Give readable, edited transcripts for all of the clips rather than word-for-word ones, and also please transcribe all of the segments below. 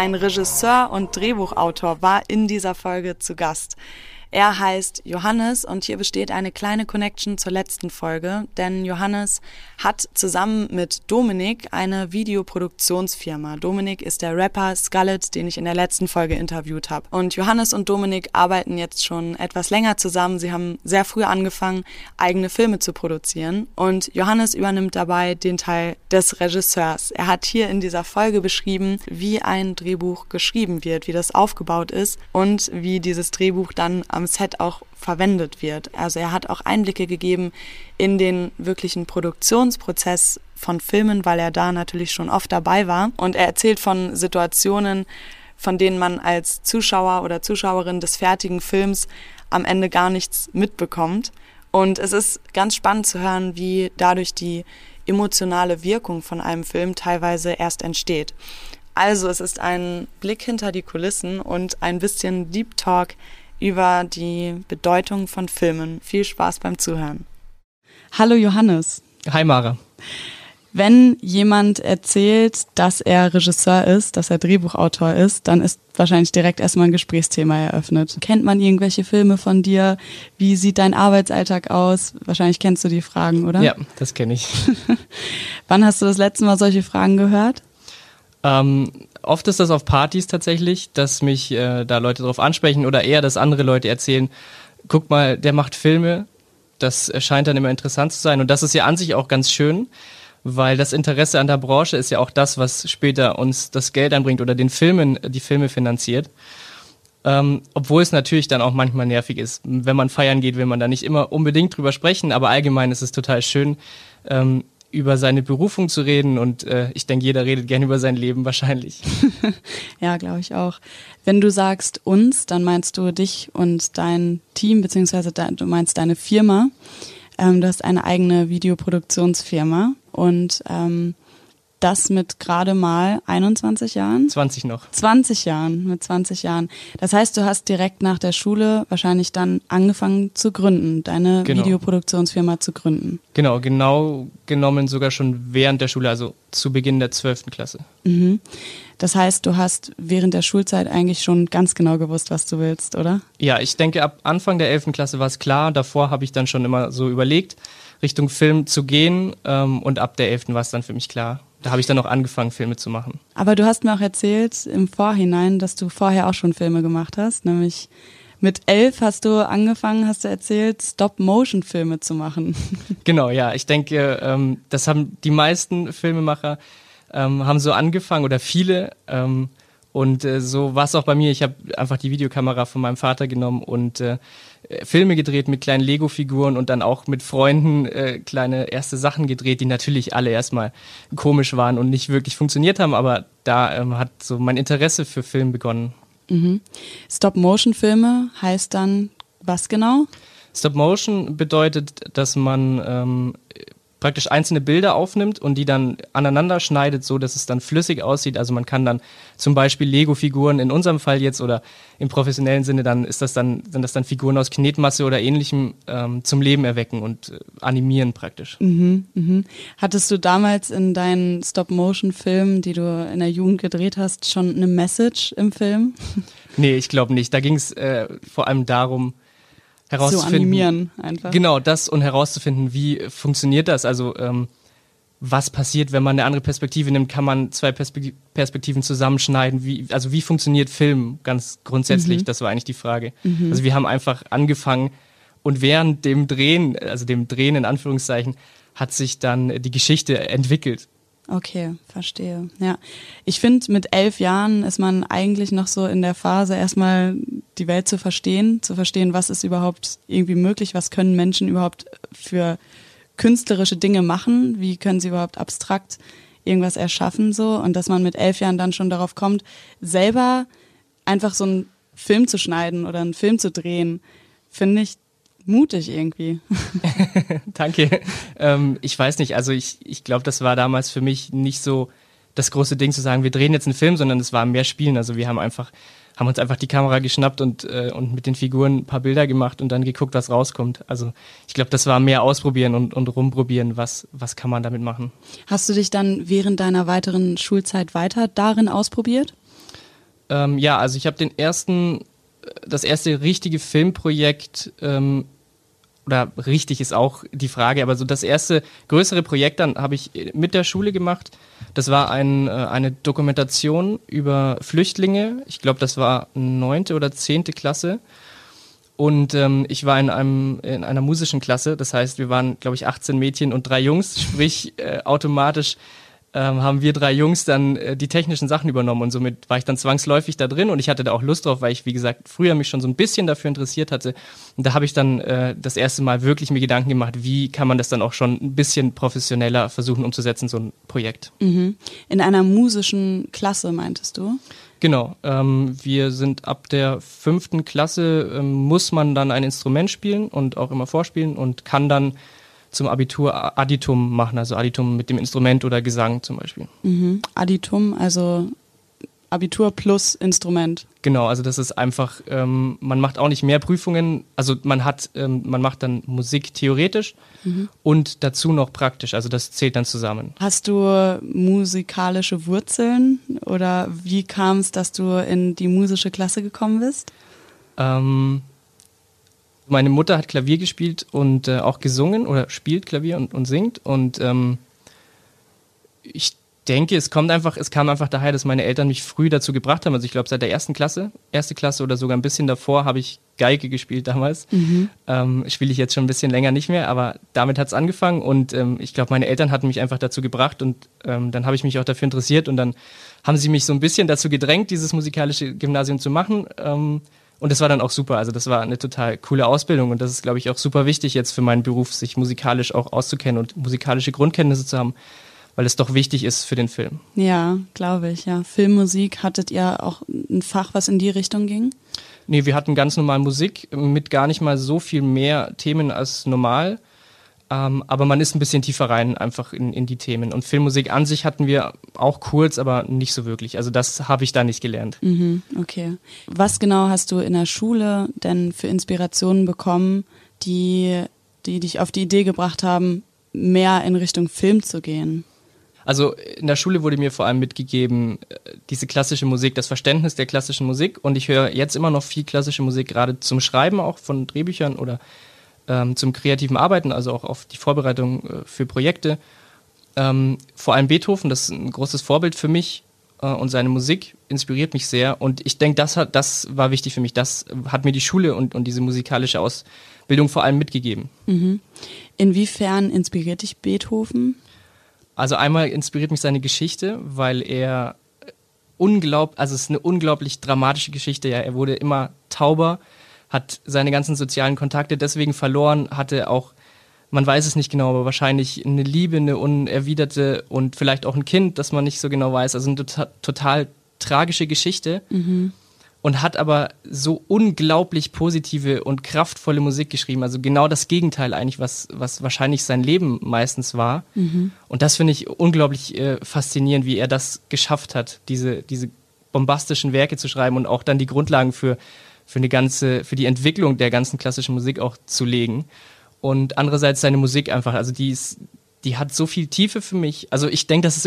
Ein Regisseur und Drehbuchautor war in dieser Folge zu Gast. Er heißt Johannes und hier besteht eine kleine Connection zur letzten Folge, denn Johannes hat zusammen mit Dominik eine Videoproduktionsfirma. Dominik ist der Rapper Skullet, den ich in der letzten Folge interviewt habe. Und Johannes und Dominik arbeiten jetzt schon etwas länger zusammen. Sie haben sehr früh angefangen, eigene Filme zu produzieren und Johannes übernimmt dabei den Teil des Regisseurs. Er hat hier in dieser Folge beschrieben, wie ein Drehbuch geschrieben wird, wie das aufgebaut ist und wie dieses Drehbuch dann am Set auch verwendet wird. Also er hat auch Einblicke gegeben in den wirklichen Produktionsprozess von Filmen, weil er da natürlich schon oft dabei war. Und er erzählt von Situationen, von denen man als Zuschauer oder Zuschauerin des fertigen Films am Ende gar nichts mitbekommt. Und es ist ganz spannend zu hören, wie dadurch die emotionale Wirkung von einem Film teilweise erst entsteht. Also es ist ein Blick hinter die Kulissen und ein bisschen Deep Talk über die Bedeutung von Filmen. Viel Spaß beim Zuhören. Hallo Johannes. Hi Mara. Wenn jemand erzählt, dass er Regisseur ist, dass er Drehbuchautor ist, dann ist wahrscheinlich direkt erstmal ein Gesprächsthema eröffnet. Kennt man irgendwelche Filme von dir? Wie sieht dein Arbeitsalltag aus? Wahrscheinlich kennst du die Fragen, oder? Ja, das kenne ich. Wann hast du das letzte Mal solche Fragen gehört? Oft ist das auf Partys tatsächlich, dass mich da Leute drauf ansprechen oder eher, dass andere Leute erzählen, guck mal, der macht Filme, das scheint dann immer interessant zu sein. Und das ist ja an sich auch ganz schön, weil das Interesse an der Branche ist ja auch das, was später uns das Geld einbringt oder den Filmen, die Filme finanziert. Obwohl es natürlich dann auch manchmal nervig ist. Wenn man feiern geht, will man da nicht immer unbedingt drüber sprechen, aber allgemein ist es total schön, über seine Berufung zu reden und ich denke, jeder redet gerne über sein Leben wahrscheinlich. Ja, glaube ich auch. Wenn du sagst uns, dann meinst du dich und dein Team, beziehungsweise du meinst deine Firma. Du hast eine eigene Videoproduktionsfirma und das mit gerade mal 21 Jahren? 20 noch. 20 Jahren, mit 20 Jahren. Das heißt, du hast direkt nach der Schule wahrscheinlich dann angefangen zu gründen, deine Videoproduktionsfirma zu gründen. Genau genommen sogar schon während der Schule, also zu Beginn der 12. Klasse. Mhm. Das heißt, du hast während der Schulzeit eigentlich schon ganz genau gewusst, was du willst, oder? Ja, ich denke, ab Anfang der 11. Klasse war es klar. Davor habe ich dann schon immer so überlegt, Richtung Film zu gehen und ab der 11. war es dann für mich klar. Da habe ich dann auch angefangen, Filme zu machen. Aber du hast mir auch erzählt im Vorhinein, dass du vorher auch schon Filme gemacht hast. Nämlich mit 11 hast du angefangen, hast du erzählt, Stop-Motion-Filme zu machen. Genau, ja. Ich denke, das haben die meisten Filmemacher haben so angefangen oder viele. Und so war es auch bei mir. Ich habe einfach die Videokamera von meinem Vater genommen und Filme gedreht mit kleinen Lego-Figuren und dann auch mit Freunden kleine erste Sachen gedreht, die natürlich alle erstmal komisch waren und nicht wirklich funktioniert haben, aber da hat so mein Interesse für Film begonnen. Mhm. Stop-Motion-Filme heißt dann was genau? Stop-Motion bedeutet, dass man praktisch einzelne Bilder aufnimmt und die dann aneinander schneidet, so dass es dann flüssig aussieht. Also man kann dann zum Beispiel Lego-Figuren in unserem Fall jetzt oder im professionellen Sinne, dann ist das dann, sind das dann Figuren aus Knetmasse oder ähnlichem zum Leben erwecken und animieren praktisch. Mhm, mhm. Hattest du damals in deinen Stop-Motion-Filmen, die du in der Jugend gedreht hast, schon eine Message im Film? Nee, ich glaube nicht. Da ging es vor allem darum, herauszufinden, zu animieren einfach. Genau, das und herauszufinden, wie funktioniert das, also was passiert, wenn man eine andere Perspektive nimmt, kann man zwei Perspektiven zusammenschneiden, wie funktioniert Film ganz grundsätzlich, das war eigentlich die Frage. Mhm. Also wir haben einfach angefangen und während dem Drehen, also dem Drehen in Anführungszeichen, hat sich dann die Geschichte entwickelt. Okay, verstehe. Ja, ich finde, mit 11 Jahren ist man eigentlich noch so in der Phase, erstmal die Welt zu verstehen, was ist überhaupt irgendwie möglich, was können Menschen überhaupt für künstlerische Dinge machen, wie können sie überhaupt abstrakt irgendwas erschaffen, so, und dass man mit 11 Jahren dann schon darauf kommt, selber einfach so einen Film zu schneiden oder einen Film zu drehen, finde ich mutig irgendwie. Danke. Ich weiß nicht, also ich glaube, das war damals für mich nicht so das große Ding zu sagen, wir drehen jetzt einen Film, sondern es war mehr Spielen. Also wir haben uns einfach die Kamera geschnappt und mit den Figuren ein paar Bilder gemacht und dann geguckt, was rauskommt. Also ich glaube, das war mehr ausprobieren und rumprobieren, was kann man damit machen. Hast du dich dann während deiner weiteren Schulzeit weiter darin ausprobiert? Ja, also ich habe das erste richtige Filmprojekt, oder richtig ist auch die Frage, aber so das erste größere Projekt dann habe ich mit der Schule gemacht. Das war eine Dokumentation über Flüchtlinge. Ich glaube, das war 9. oder 10. Klasse. Und ich war in einer musischen Klasse. Das heißt, wir waren, glaube ich, 18 Mädchen und 3 Jungs. Sprich, automatisch haben wir 3 Jungs dann die technischen Sachen übernommen. Und somit war ich dann zwangsläufig da drin. Und ich hatte da auch Lust drauf, weil ich, wie gesagt, früher mich schon so ein bisschen dafür interessiert hatte. Und da habe ich dann das erste Mal wirklich mir Gedanken gemacht, wie kann man das dann auch schon ein bisschen professioneller versuchen umzusetzen, so ein Projekt. Mhm. In einer musischen Klasse, meintest du? Genau, wir sind ab der 5. Klasse, muss man dann ein Instrument spielen und auch immer vorspielen und kann dann zum Abitur Additum machen, also Additum mit dem Instrument oder Gesang zum Beispiel. Mhm. Additum, also Abitur plus Instrument. Genau, also das ist einfach, man macht auch nicht mehr Prüfungen, also man macht dann Musik theoretisch und dazu noch praktisch, also das zählt dann zusammen. Hast du musikalische Wurzeln oder wie kam es, dass du in die musische Klasse gekommen bist? Meine Mutter hat Klavier gespielt und auch gesungen oder spielt Klavier und singt und ich denke, es kam einfach daher, dass meine Eltern mich früh dazu gebracht haben. Also ich glaube, seit der ersten Klasse oder sogar ein bisschen davor, habe ich Geige gespielt damals. Spiele ich jetzt schon ein bisschen länger nicht mehr, aber damit hat es angefangen. Und ich glaube, meine Eltern hatten mich einfach dazu gebracht und dann habe ich mich auch dafür interessiert. Und dann haben sie mich so ein bisschen dazu gedrängt, dieses musikalische Gymnasium zu machen. Und das war dann auch super. Also das war eine total coole Ausbildung. Und das ist, glaube ich, auch super wichtig jetzt für meinen Beruf, sich musikalisch auch auszukennen und musikalische Grundkenntnisse zu haben, weil es doch wichtig ist für den Film. Ja, glaube ich, ja. Filmmusik, hattet ihr auch ein Fach, was in die Richtung ging? Nee, wir hatten ganz normal Musik mit gar nicht mal so viel mehr Themen als normal. Aber man ist ein bisschen tiefer rein einfach in die Themen. Und Filmmusik an sich hatten wir auch kurz, aber nicht so wirklich. Also das habe ich da nicht gelernt. Mhm, okay. Was genau hast du in der Schule denn für Inspirationen bekommen, die dich auf die Idee gebracht haben, mehr in Richtung Film zu gehen? Also in der Schule wurde mir vor allem mitgegeben, diese klassische Musik, das Verständnis der klassischen Musik. Und ich höre jetzt immer noch viel klassische Musik, gerade zum Schreiben auch von Drehbüchern oder zum kreativen Arbeiten, also auch auf die Vorbereitung für Projekte. Vor allem Beethoven, das ist ein großes Vorbild für mich und seine Musik inspiriert mich sehr. Und ich denke, das war wichtig für mich. Das hat mir die Schule und diese musikalische Ausbildung vor allem mitgegeben. Mhm. Inwiefern inspiriert dich Beethoven? Also einmal inspiriert mich seine Geschichte, weil er es ist eine unglaublich dramatische Geschichte. Ja, er wurde immer tauber, hat seine ganzen sozialen Kontakte deswegen verloren, hatte auch, man weiß es nicht genau, aber wahrscheinlich eine Liebe, eine unerwiderte und vielleicht auch ein Kind, das man nicht so genau weiß. Also eine total tragische Geschichte. Mhm. Und hat aber so unglaublich positive und kraftvolle Musik geschrieben. Also genau das Gegenteil eigentlich, was wahrscheinlich sein Leben meistens war. Mhm. Und das finde ich unglaublich faszinierend, wie er das geschafft hat, diese bombastischen Werke zu schreiben und auch dann die Grundlagen für die Entwicklung der ganzen klassischen Musik auch zu legen. Und andererseits seine Musik einfach, also die hat so viel Tiefe für mich. Also ich denke, das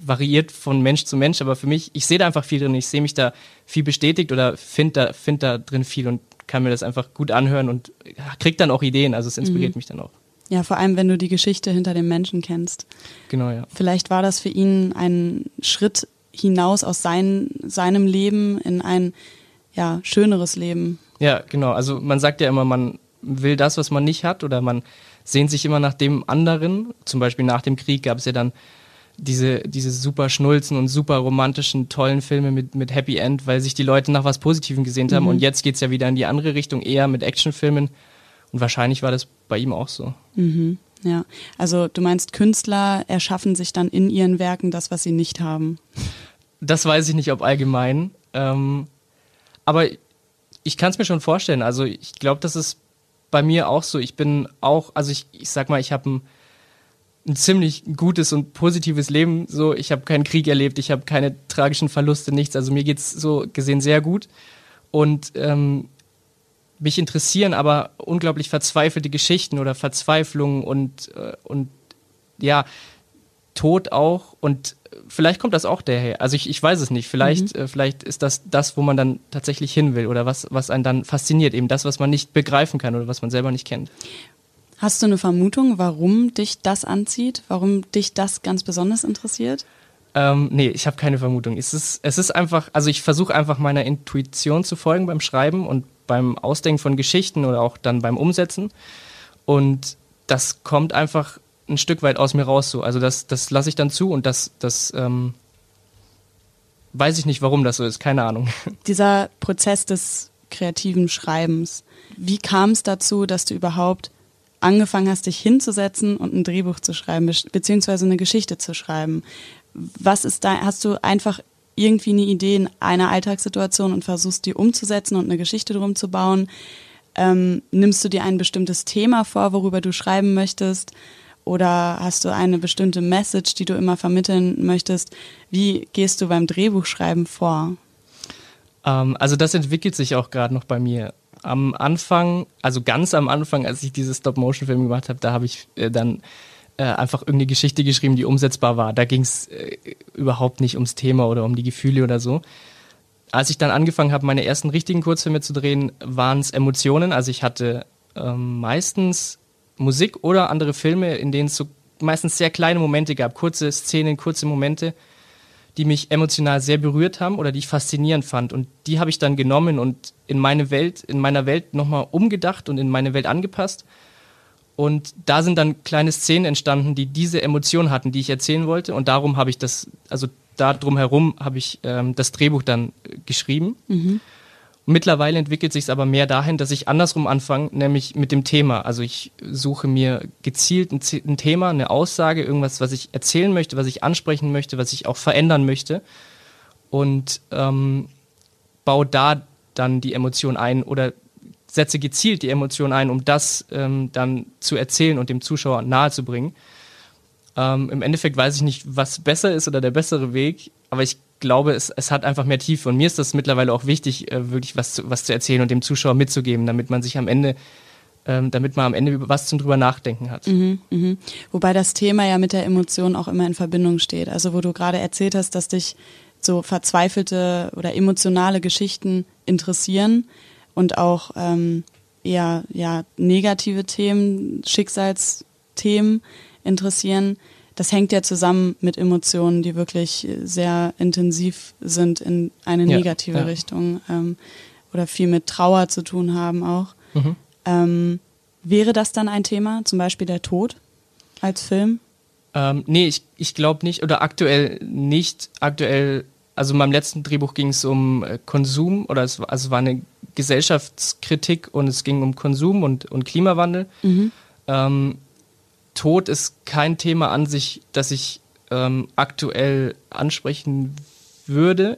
variiert von Mensch zu Mensch, aber für mich, ich sehe da einfach viel drin, ich sehe mich da viel bestätigt oder finde da drin viel und kann mir das einfach gut anhören und kriege dann auch Ideen, also es inspiriert mich dann auch. Ja, vor allem, wenn du die Geschichte hinter dem Menschen kennst. Genau, ja. Vielleicht war das für ihn ein Schritt hinaus aus seinem Leben in ein schöneres Leben. Ja, genau, also man sagt ja immer, man will das, was man nicht hat oder man sehnt sich immer nach dem anderen. Zum Beispiel nach dem Krieg gab es ja dann diese super Schnulzen und super romantischen, tollen Filme mit Happy End, weil sich die Leute nach was Positivem gesehnt haben. Und jetzt geht es ja wieder in die andere Richtung, eher mit Actionfilmen. Und wahrscheinlich war das bei ihm auch so. Mhm, ja. Also du meinst, Künstler erschaffen sich dann in ihren Werken das, was sie nicht haben? Das weiß ich nicht, ob allgemein. Aber ich kann es mir schon vorstellen. Also ich glaube, das ist bei mir auch so. Ich bin auch, also ich sag mal, ich habe ein ziemlich gutes und positives Leben. So, ich habe keinen Krieg erlebt, ich habe keine tragischen Verluste, nichts. Also mir geht's so gesehen sehr gut. Und mich interessieren aber unglaublich verzweifelte Geschichten oder Verzweiflungen und Tod auch. Und vielleicht kommt das auch daher. Also ich weiß es nicht. Vielleicht ist das, wo man dann tatsächlich hin will oder was einen dann fasziniert. Eben das, was man nicht begreifen kann oder was man selber nicht kennt. Hast du eine Vermutung, warum dich das anzieht? Warum dich das ganz besonders interessiert? Nee, ich habe keine Vermutung. Es ist einfach, also ich versuche einfach meiner Intuition zu folgen beim Schreiben und beim Ausdenken von Geschichten oder auch dann beim Umsetzen. Und das kommt einfach ein Stück weit aus mir raus so. Also das lasse ich dann zu und das weiß ich nicht, warum das so ist. Keine Ahnung. Dieser Prozess des kreativen Schreibens. Wie kam es dazu, dass du überhaupt angefangen hast, dich hinzusetzen und ein Drehbuch zu schreiben, beziehungsweise eine Geschichte zu schreiben? Was ist da? Hast du einfach irgendwie eine Idee in einer Alltagssituation und versuchst, die umzusetzen und eine Geschichte drum zu bauen? Nimmst du dir ein bestimmtes Thema vor, worüber du schreiben möchtest? Oder hast du eine bestimmte Message, die du immer vermitteln möchtest? Wie gehst du beim Drehbuchschreiben vor? Also das entwickelt sich auch gerade noch bei mir. Am Anfang, also ganz am Anfang, als ich diese Stop-Motion-Film gemacht habe, da habe ich dann einfach irgendeine Geschichte geschrieben, die umsetzbar war. Da ging es überhaupt nicht ums Thema oder um die Gefühle oder so. Als ich dann angefangen habe, meine ersten richtigen Kurzfilme zu drehen, waren es Emotionen. Also ich hatte meistens Musik oder andere Filme, in denen es so meistens sehr kleine Momente gab, kurze Szenen, kurze Momente, die mich emotional sehr berührt haben oder die ich faszinierend fand. Und die habe ich dann genommen und in meiner Welt nochmal umgedacht und in meine Welt angepasst. Und da sind dann kleine Szenen entstanden, die diese Emotion hatten, die ich erzählen wollte. Und darum habe ich das, also da drumherum habe ich das Drehbuch dann geschrieben. Mhm. Mittlerweile entwickelt sich es aber mehr dahin, dass ich andersrum anfange, nämlich mit dem Thema. Also ich suche mir gezielt ein Thema, eine Aussage, irgendwas, was ich erzählen möchte, was ich ansprechen möchte, was ich auch verändern möchte und baue da dann die Emotion ein oder setze gezielt die Emotion ein, um das dann zu erzählen und dem Zuschauer nahezubringen. Im Endeffekt weiß ich nicht, was besser ist oder der bessere Weg, aber ich glaube, es hat einfach mehr Tiefe und mir ist das mittlerweile auch wichtig, wirklich was zu erzählen und dem Zuschauer mitzugeben, damit man am Ende was zum drüber nachdenken hat. Mhm, mhm. Wobei das Thema ja mit der Emotion auch immer in Verbindung steht. Also wo du gerade erzählt hast, dass dich so verzweifelte oder emotionale Geschichten interessieren und auch eher negative Themen, Schicksalsthemen interessieren. Das hängt ja zusammen mit Emotionen, die wirklich sehr intensiv sind in eine negative Richtung oder viel mit Trauer zu tun haben auch. Mhm. Wäre das dann ein Thema, zum Beispiel der Tod als Film? Nee, ich glaube nicht oder aktuell nicht. Aktuell, also in meinem letzten Drehbuch ging es um Konsum oder es war eine Gesellschaftskritik und es ging um Konsum und Klimawandel. Mhm. Tod ist kein Thema an sich, das ich aktuell ansprechen würde.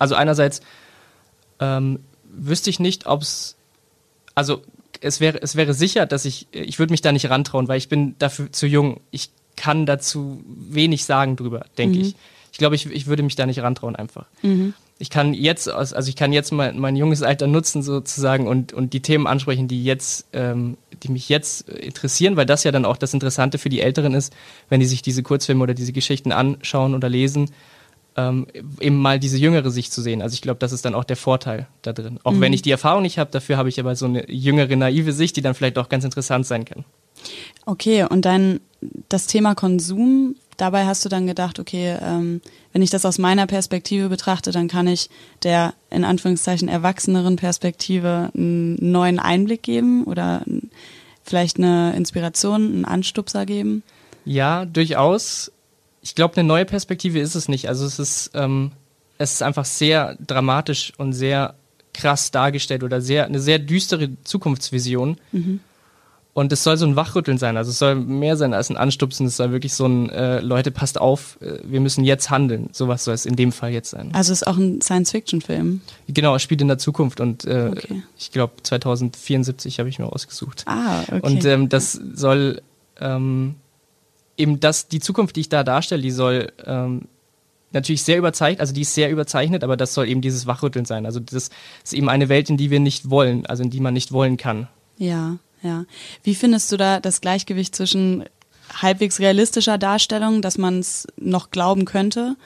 Also einerseits wüsste ich nicht, ob es, also es wäre sicher, dass ich würde mich da nicht rantrauen, weil ich bin dafür zu jung. Ich kann dazu wenig sagen drüber, denke ich. Ich glaube, ich würde mich da nicht rantrauen einfach. Mhm. Ich kann jetzt mein junges Alter nutzen sozusagen und die Themen ansprechen, die mich jetzt interessieren, weil das ja dann auch das Interessante für die Älteren ist, wenn die sich diese Kurzfilme oder diese Geschichten anschauen oder lesen, eben mal diese jüngere Sicht zu sehen. Also ich glaube, das ist dann auch der Vorteil da drin. Auch wenn ich die Erfahrung nicht habe, dafür habe ich aber so eine jüngere, naive Sicht, die dann vielleicht auch ganz interessant sein kann. Okay, und dann das Thema Konsum. Dabei hast du dann gedacht, okay, wenn ich das aus meiner Perspektive betrachte, dann kann ich der in Anführungszeichen erwachseneren Perspektive einen neuen Einblick geben oder vielleicht eine Inspiration, einen Anstupser geben? Ja, durchaus. Ich glaube, eine neue Perspektive ist es nicht. Also es ist einfach sehr dramatisch und sehr krass dargestellt oder eine sehr düstere Zukunftsvision. Mhm. Und es soll so ein Wachrütteln sein, also es soll mehr sein als ein Anstupsen, es soll wirklich so ein, Leute, passt auf, wir müssen jetzt handeln, sowas soll es in dem Fall jetzt sein. Also es ist auch ein Science-Fiction-Film? Genau, es spielt in der Zukunft und okay. Ich glaube 2074 habe ich mir ausgesucht. Ah, okay. Und das soll, eben das, die Zukunft, die ich da darstelle, die soll natürlich sehr überzeichnet, also die ist sehr überzeichnet, aber das soll eben dieses Wachrütteln sein, also das ist eben eine Welt, in die wir nicht wollen, also in die man nicht wollen kann. Ja. Wie findest du da das Gleichgewicht zwischen halbwegs realistischer Darstellung, dass man es noch glauben könnte,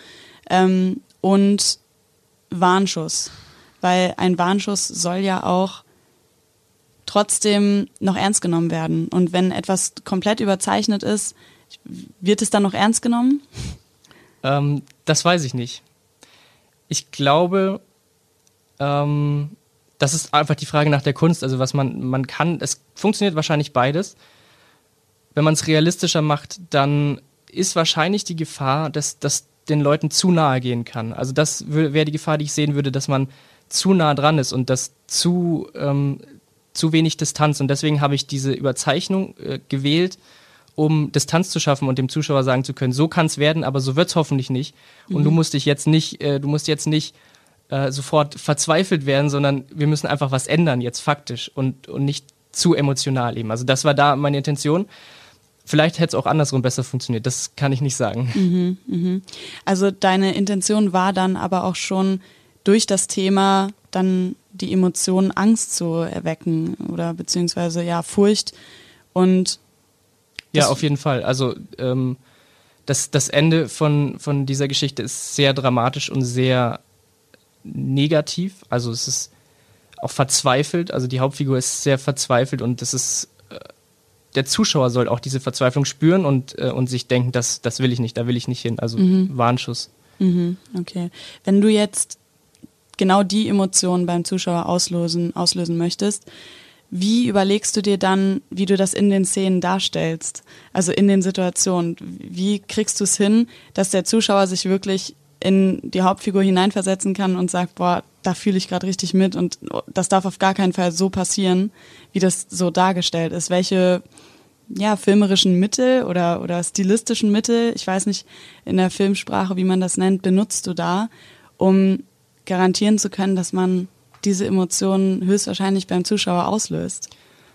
und Warnschuss, weil ein Warnschuss soll ja auch trotzdem noch ernst genommen werden. Und wenn etwas komplett überzeichnet ist, wird es dann noch ernst genommen? Das weiß ich nicht. Ich glaube, das ist einfach die Frage nach der Kunst. Also was man kann, es funktioniert wahrscheinlich beides. Wenn man es realistischer macht, dann ist wahrscheinlich die Gefahr, dass das den Leuten zu nahe gehen kann. Also das wäre die Gefahr, die ich sehen würde, dass man zu nah dran ist und dass zu wenig Distanz. Und deswegen habe ich diese Überzeichnung gewählt, um Distanz zu schaffen und dem Zuschauer sagen zu können, so kann es werden, aber so wird es hoffentlich nicht. Und du musst jetzt nicht sofort verzweifelt werden, sondern wir müssen einfach was ändern, jetzt faktisch und nicht zu emotional eben. Also das war da meine Intention. Vielleicht hätte es auch andersrum besser funktioniert, das kann ich nicht sagen. Also deine Intention war dann aber auch schon durch das Thema dann die Emotionen Angst zu erwecken oder beziehungsweise ja Furcht und ja, auf jeden Fall. Also das Ende von dieser Geschichte ist sehr dramatisch und sehr negativ. Also es ist auch verzweifelt. Also die Hauptfigur ist sehr verzweifelt und das ist der Zuschauer soll auch diese Verzweiflung spüren und sich denken, das will ich nicht, da will ich nicht hin. Also Warnschuss. Okay. Wenn du jetzt genau die Emotionen beim Zuschauer auslösen möchtest, wie überlegst du dir dann, wie du das in den Szenen darstellst, also in den Situationen? Wie kriegst du es hin, dass der Zuschauer sich wirklich in die Hauptfigur hineinversetzen kann und sagt, boah, da fühle ich gerade richtig mit und das darf auf gar keinen Fall so passieren, wie das so dargestellt ist? Welche filmerischen Mittel oder stilistischen Mittel, ich weiß nicht in der Filmsprache, wie man das nennt, benutzt du da, um garantieren zu können, dass man diese Emotionen höchstwahrscheinlich beim Zuschauer auslöst?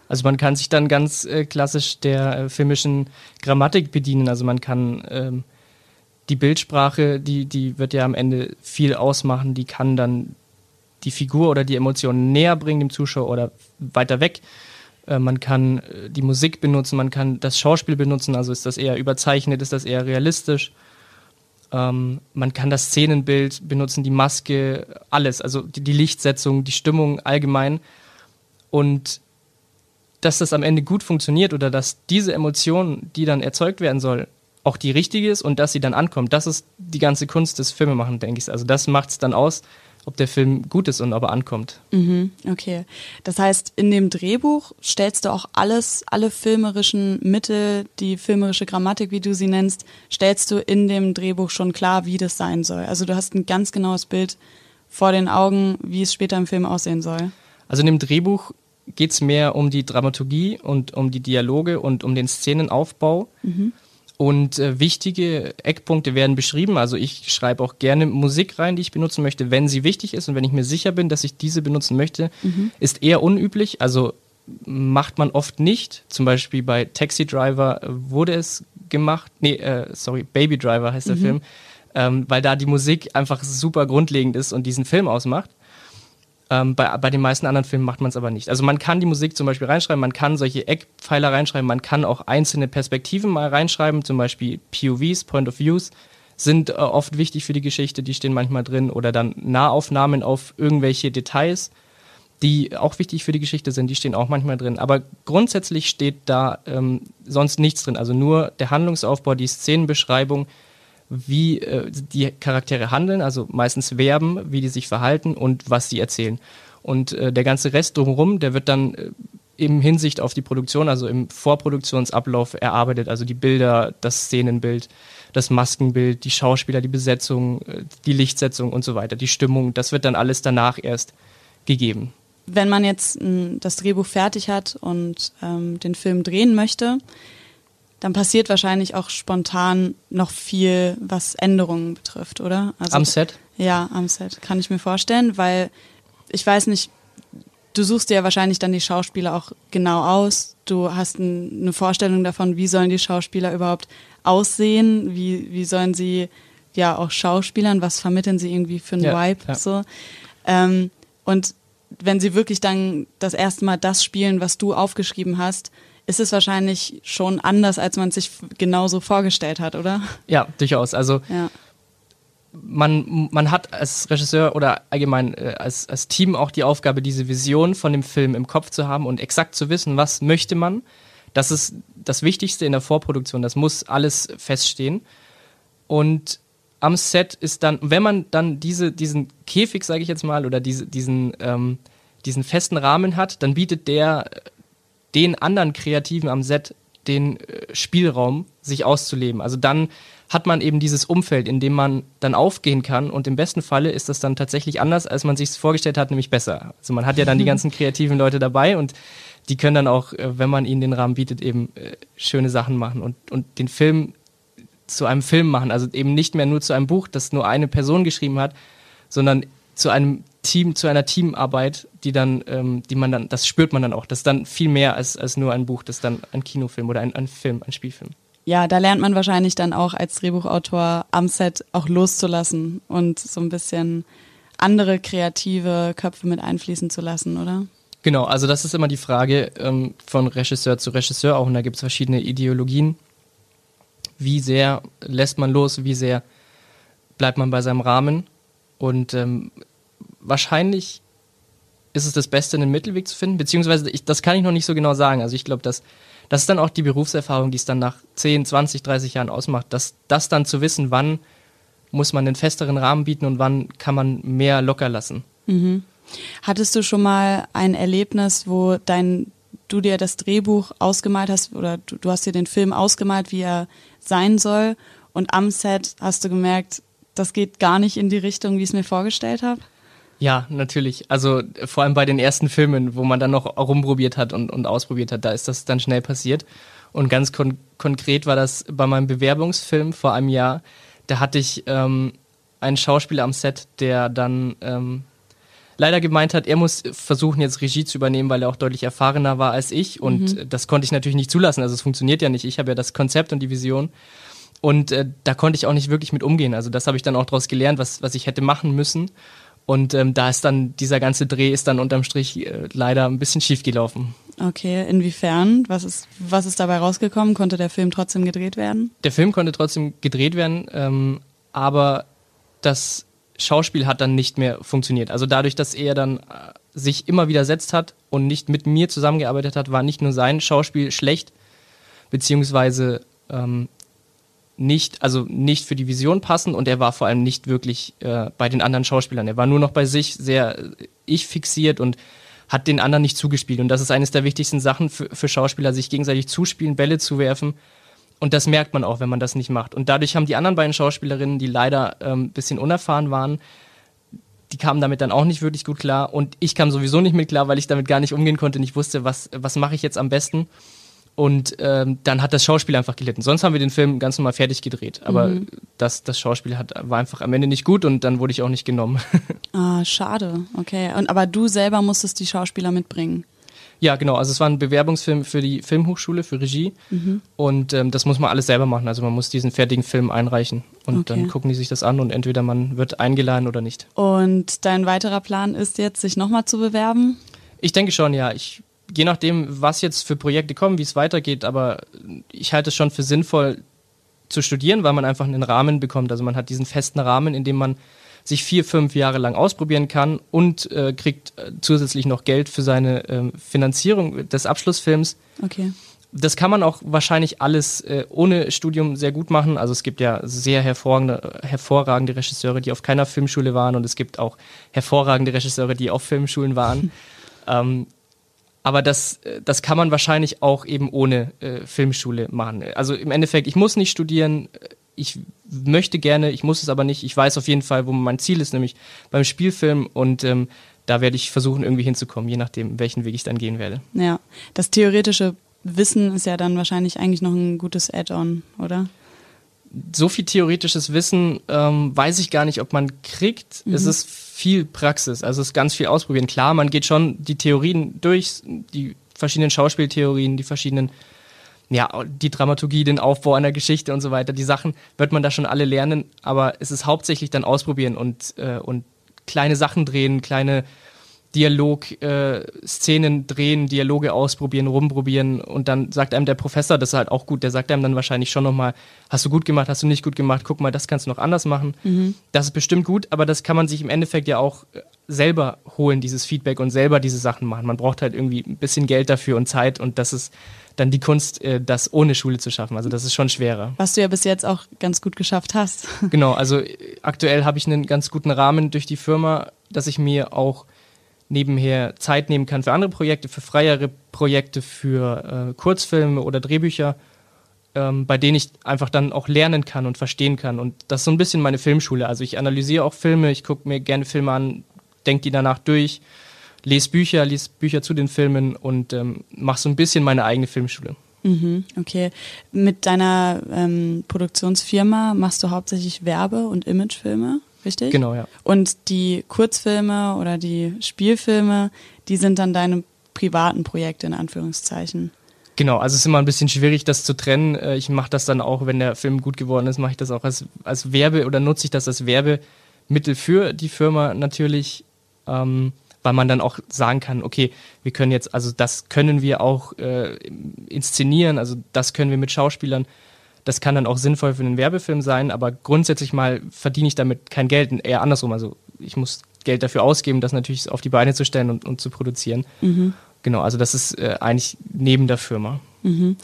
Also man kann sich dann ganz klassisch der filmischen Grammatik bedienen. Also man kann die Bildsprache, die wird ja am Ende viel ausmachen, die kann dann die Figur oder die Emotionen näher bringen dem Zuschauer oder weiter weg. Man kann die Musik benutzen, man kann das Schauspiel benutzen, also ist das eher überzeichnet, ist das eher realistisch. Man kann das Szenenbild benutzen, die Maske, alles, also die Lichtsetzung, die Stimmung allgemein. Und dass das am Ende gut funktioniert oder dass diese Emotion, die dann erzeugt werden soll, auch die richtige ist und dass sie dann ankommt, das ist die ganze Kunst des Filmemachens, denke ich. Also das macht es dann aus, ob der Film gut ist und ob er ankommt. Okay. Das heißt, in dem Drehbuch stellst du auch alle filmerischen Mittel, die filmerische Grammatik, wie du sie nennst, stellst du in dem Drehbuch schon klar, wie das sein soll. Also du hast ein ganz genaues Bild vor den Augen, wie es später im Film aussehen soll. Also in dem Drehbuch geht es mehr um die Dramaturgie und um die Dialoge und um den Szenenaufbau. Und wichtige Eckpunkte werden beschrieben. Also ich schreibe auch gerne Musik rein, die ich benutzen möchte, wenn sie wichtig ist und wenn ich mir sicher bin, dass ich diese benutzen möchte. Ist eher unüblich, also macht man oft nicht. Zum Beispiel bei Taxi Driver wurde es gemacht. Baby Driver heißt der Film, weil da die Musik einfach super grundlegend ist und diesen Film ausmacht. Bei den meisten anderen Filmen macht man es aber nicht. Also man kann die Musik zum Beispiel reinschreiben, man kann solche Eckpfeiler reinschreiben, man kann auch einzelne Perspektiven mal reinschreiben, zum Beispiel POVs, Point of Views, sind oft wichtig für die Geschichte, die stehen manchmal drin, oder dann Nahaufnahmen auf irgendwelche Details, die auch wichtig für die Geschichte sind, die stehen auch manchmal drin. Aber grundsätzlich steht da sonst nichts drin, also nur der Handlungsaufbau, die Szenenbeschreibung, wie die Charaktere handeln, also meistens Verben, wie die sich verhalten und was sie erzählen. Und der ganze Rest drumherum, der wird dann in Hinsicht auf die Produktion, also im Vorproduktionsablauf erarbeitet, also die Bilder, das Szenenbild, das Maskenbild, die Schauspieler, die Besetzung, die Lichtsetzung und so weiter, die Stimmung, das wird dann alles danach erst gegeben. Wenn man jetzt das Drehbuch fertig hat und den Film drehen möchte, dann passiert wahrscheinlich auch spontan noch viel, was Änderungen betrifft, oder? Also, am Set? Ja, am Set, kann ich mir vorstellen, weil ich weiß nicht, du suchst dir ja wahrscheinlich dann die Schauspieler auch genau aus, du hast eine Vorstellung davon, wie sollen die Schauspieler überhaupt aussehen, wie sollen sie ja auch schauspielern, was vermitteln sie irgendwie für einen Vibe, so. Und wenn sie wirklich dann das erste Mal das spielen, was du aufgeschrieben hast, ist es wahrscheinlich schon anders, als man es sich genauso vorgestellt hat, oder? Ja, durchaus. Also ja. Man hat als Regisseur oder allgemein als Team auch die Aufgabe, diese Vision von dem Film im Kopf zu haben und exakt zu wissen, was möchte man. Das ist das Wichtigste in der Vorproduktion. Das muss alles feststehen. Und am Set ist dann, wenn man dann diesen Käfig, sage ich jetzt mal, oder diesen festen Rahmen hat, dann bietet der den anderen Kreativen am Set den Spielraum, sich auszuleben. Also dann hat man eben dieses Umfeld, in dem man dann aufgehen kann, und im besten Falle ist das dann tatsächlich anders, als man sich es vorgestellt hat, nämlich besser. Also man hat ja dann die ganzen kreativen Leute dabei und die können dann auch, wenn man ihnen den Rahmen bietet, eben schöne Sachen machen und den Film zu einem Film machen. Also eben nicht mehr nur zu einem Buch, das nur eine Person geschrieben hat, sondern zu einem Team, zu einer Teamarbeit, die man dann, das spürt man dann auch. Das ist dann viel mehr als nur ein Buch, das ist dann ein Kinofilm oder ein Film, ein Spielfilm. Ja, da lernt man wahrscheinlich dann auch als Drehbuchautor am Set auch loszulassen und so ein bisschen andere kreative Köpfe mit einfließen zu lassen, oder? Genau, also das ist immer die Frage von Regisseur zu Regisseur auch, und da gibt es verschiedene Ideologien. Wie sehr lässt man los, wie sehr bleibt man bei seinem Rahmen? Und wahrscheinlich ist es das Beste, einen Mittelweg zu finden, beziehungsweise das kann ich noch nicht so genau sagen. Also ich glaube, das ist dann auch die Berufserfahrung, die es dann nach 10, 20, 30 Jahren ausmacht, das dann zu wissen, wann muss man einen festeren Rahmen bieten und wann kann man mehr locker lassen. Mhm. Hattest du schon mal ein Erlebnis, wo du dir das Drehbuch ausgemalt hast oder du hast dir den Film ausgemalt, wie er sein soll, und am Set hast du gemerkt, das geht gar nicht in die Richtung, wie ich es mir vorgestellt habe? Ja, natürlich. Also vor allem bei den ersten Filmen, wo man dann noch rumprobiert hat und ausprobiert hat, da ist das dann schnell passiert. Und ganz konkret war das bei meinem Bewerbungsfilm vor einem Jahr. Da hatte ich einen Schauspieler am Set, der dann leider gemeint hat, er muss versuchen, jetzt Regie zu übernehmen, weil er auch deutlich erfahrener war als ich. Und das konnte ich natürlich nicht zulassen. Also es funktioniert ja nicht. Ich habe ja das Konzept und die Vision. Und da konnte ich auch nicht wirklich mit umgehen. Also das habe ich dann auch daraus gelernt, was ich hätte machen müssen. Und da ist dann, dieser ganze Dreh ist dann unterm Strich leider ein bisschen schief gelaufen. Okay, inwiefern? Was ist dabei rausgekommen? Konnte der Film trotzdem gedreht werden? Der Film konnte trotzdem gedreht werden, aber das Schauspiel hat dann nicht mehr funktioniert. Also dadurch, dass er dann sich immer widersetzt hat und nicht mit mir zusammengearbeitet hat, war nicht nur sein Schauspiel schlecht, beziehungsweise nicht für die Vision passend, und er war vor allem nicht wirklich bei den anderen Schauspielern. Er war nur noch bei sich sehr ich fixiert und hat den anderen nicht zugespielt. Und das ist eines der wichtigsten Sachen für Schauspieler, sich gegenseitig zuspielen, Bälle zu werfen. Und das merkt man auch, wenn man das nicht macht. Und dadurch haben die anderen beiden Schauspielerinnen, die leider ein bisschen unerfahren waren, die kamen damit dann auch nicht wirklich gut klar. Und ich kam sowieso nicht mit klar, weil ich damit gar nicht umgehen konnte und ich wusste, was mache ich jetzt am besten. Und dann hat das Schauspiel einfach gelitten. Sonst haben wir den Film ganz normal fertig gedreht. Aber das Schauspiel war einfach am Ende nicht gut und dann wurde ich auch nicht genommen. Ah, schade. Okay. Aber du selber musstest die Schauspieler mitbringen? Ja, genau. Also es war ein Bewerbungsfilm für die Filmhochschule, für Regie. Und das muss man alles selber machen. Also man muss diesen fertigen Film einreichen. Und dann gucken die sich das an und entweder man wird eingeladen oder nicht. Und dein weiterer Plan ist jetzt, sich nochmal zu bewerben? Ich denke schon, ja. Je nachdem, was jetzt für Projekte kommen, wie es weitergeht, aber ich halte es schon für sinnvoll zu studieren, weil man einfach einen Rahmen bekommt. Also man hat diesen festen Rahmen, in dem man sich 4, 5 Jahre lang ausprobieren kann und kriegt zusätzlich noch Geld für seine Finanzierung des Abschlussfilms. Okay. Das kann man auch wahrscheinlich alles ohne Studium sehr gut machen. Also es gibt ja sehr hervorragende Regisseure, die auf keiner Filmschule waren, und es gibt auch hervorragende Regisseure, die auf Filmschulen waren. Aber das kann man wahrscheinlich auch eben ohne Filmschule machen. Also im Endeffekt, ich muss nicht studieren, ich möchte gerne, ich muss es aber nicht. Ich weiß auf jeden Fall, wo mein Ziel ist, nämlich beim Spielfilm, und da werde ich versuchen, irgendwie hinzukommen, je nachdem, welchen Weg ich dann gehen werde. Ja, das theoretische Wissen ist ja dann wahrscheinlich eigentlich noch ein gutes Add-on, oder? So viel theoretisches Wissen weiß ich gar nicht, ob man kriegt. Es ist viel Praxis, also es ist ganz viel ausprobieren. Klar, man geht schon die Theorien durch, die verschiedenen Schauspieltheorien, die verschiedenen, ja, die Dramaturgie, den Aufbau einer Geschichte und so weiter. Die Sachen wird man da schon alle lernen, aber es ist hauptsächlich dann ausprobieren und kleine Sachen drehen, kleine Dialog-Szenen drehen, Dialoge ausprobieren, rumprobieren und dann sagt einem der Professor, das ist halt auch gut, der sagt einem dann wahrscheinlich schon nochmal, hast du gut gemacht, hast du nicht gut gemacht, guck mal, das kannst du noch anders machen. Mhm. Das ist bestimmt gut, aber das kann man sich im Endeffekt ja auch selber holen, dieses Feedback und selber diese Sachen machen. Man braucht halt irgendwie ein bisschen Geld dafür und Zeit und das ist dann die Kunst, das ohne Schule zu schaffen. Also das ist schon schwerer. Was du ja bis jetzt auch ganz gut geschafft hast. Genau, also aktuell habe ich einen ganz guten Rahmen durch die Firma, dass ich mir auch nebenher Zeit nehmen kann für andere Projekte, für freiere Projekte, für Kurzfilme oder Drehbücher, bei denen ich einfach dann auch lernen kann und verstehen kann. Und das ist so ein bisschen meine Filmschule. Also ich analysiere auch Filme, ich gucke mir gerne Filme an, denke die danach durch, lese Bücher zu den Filmen und mache so ein bisschen meine eigene Filmschule. Mhm, okay. Mit deiner Produktionsfirma machst du hauptsächlich Werbe- und Imagefilme? Richtig? Genau, ja. Und die Kurzfilme oder die Spielfilme, die sind dann deine privaten Projekte in Anführungszeichen. Genau, also es ist immer ein bisschen schwierig, das zu trennen. Ich mache das dann auch, wenn der Film gut geworden ist, mache ich das auch als Werbe oder nutze ich das als Werbemittel für die Firma natürlich, weil man dann auch sagen kann, okay, wir können jetzt, also das können wir auch inszenieren, also das können wir mit Schauspielern. Das kann dann auch sinnvoll für einen Werbefilm sein, aber grundsätzlich mal verdiene ich damit kein Geld, eher andersrum. Also ich muss Geld dafür ausgeben, das natürlich auf die Beine zu stellen und zu produzieren. Mhm. Genau, also das ist eigentlich neben der Firma. Mhm.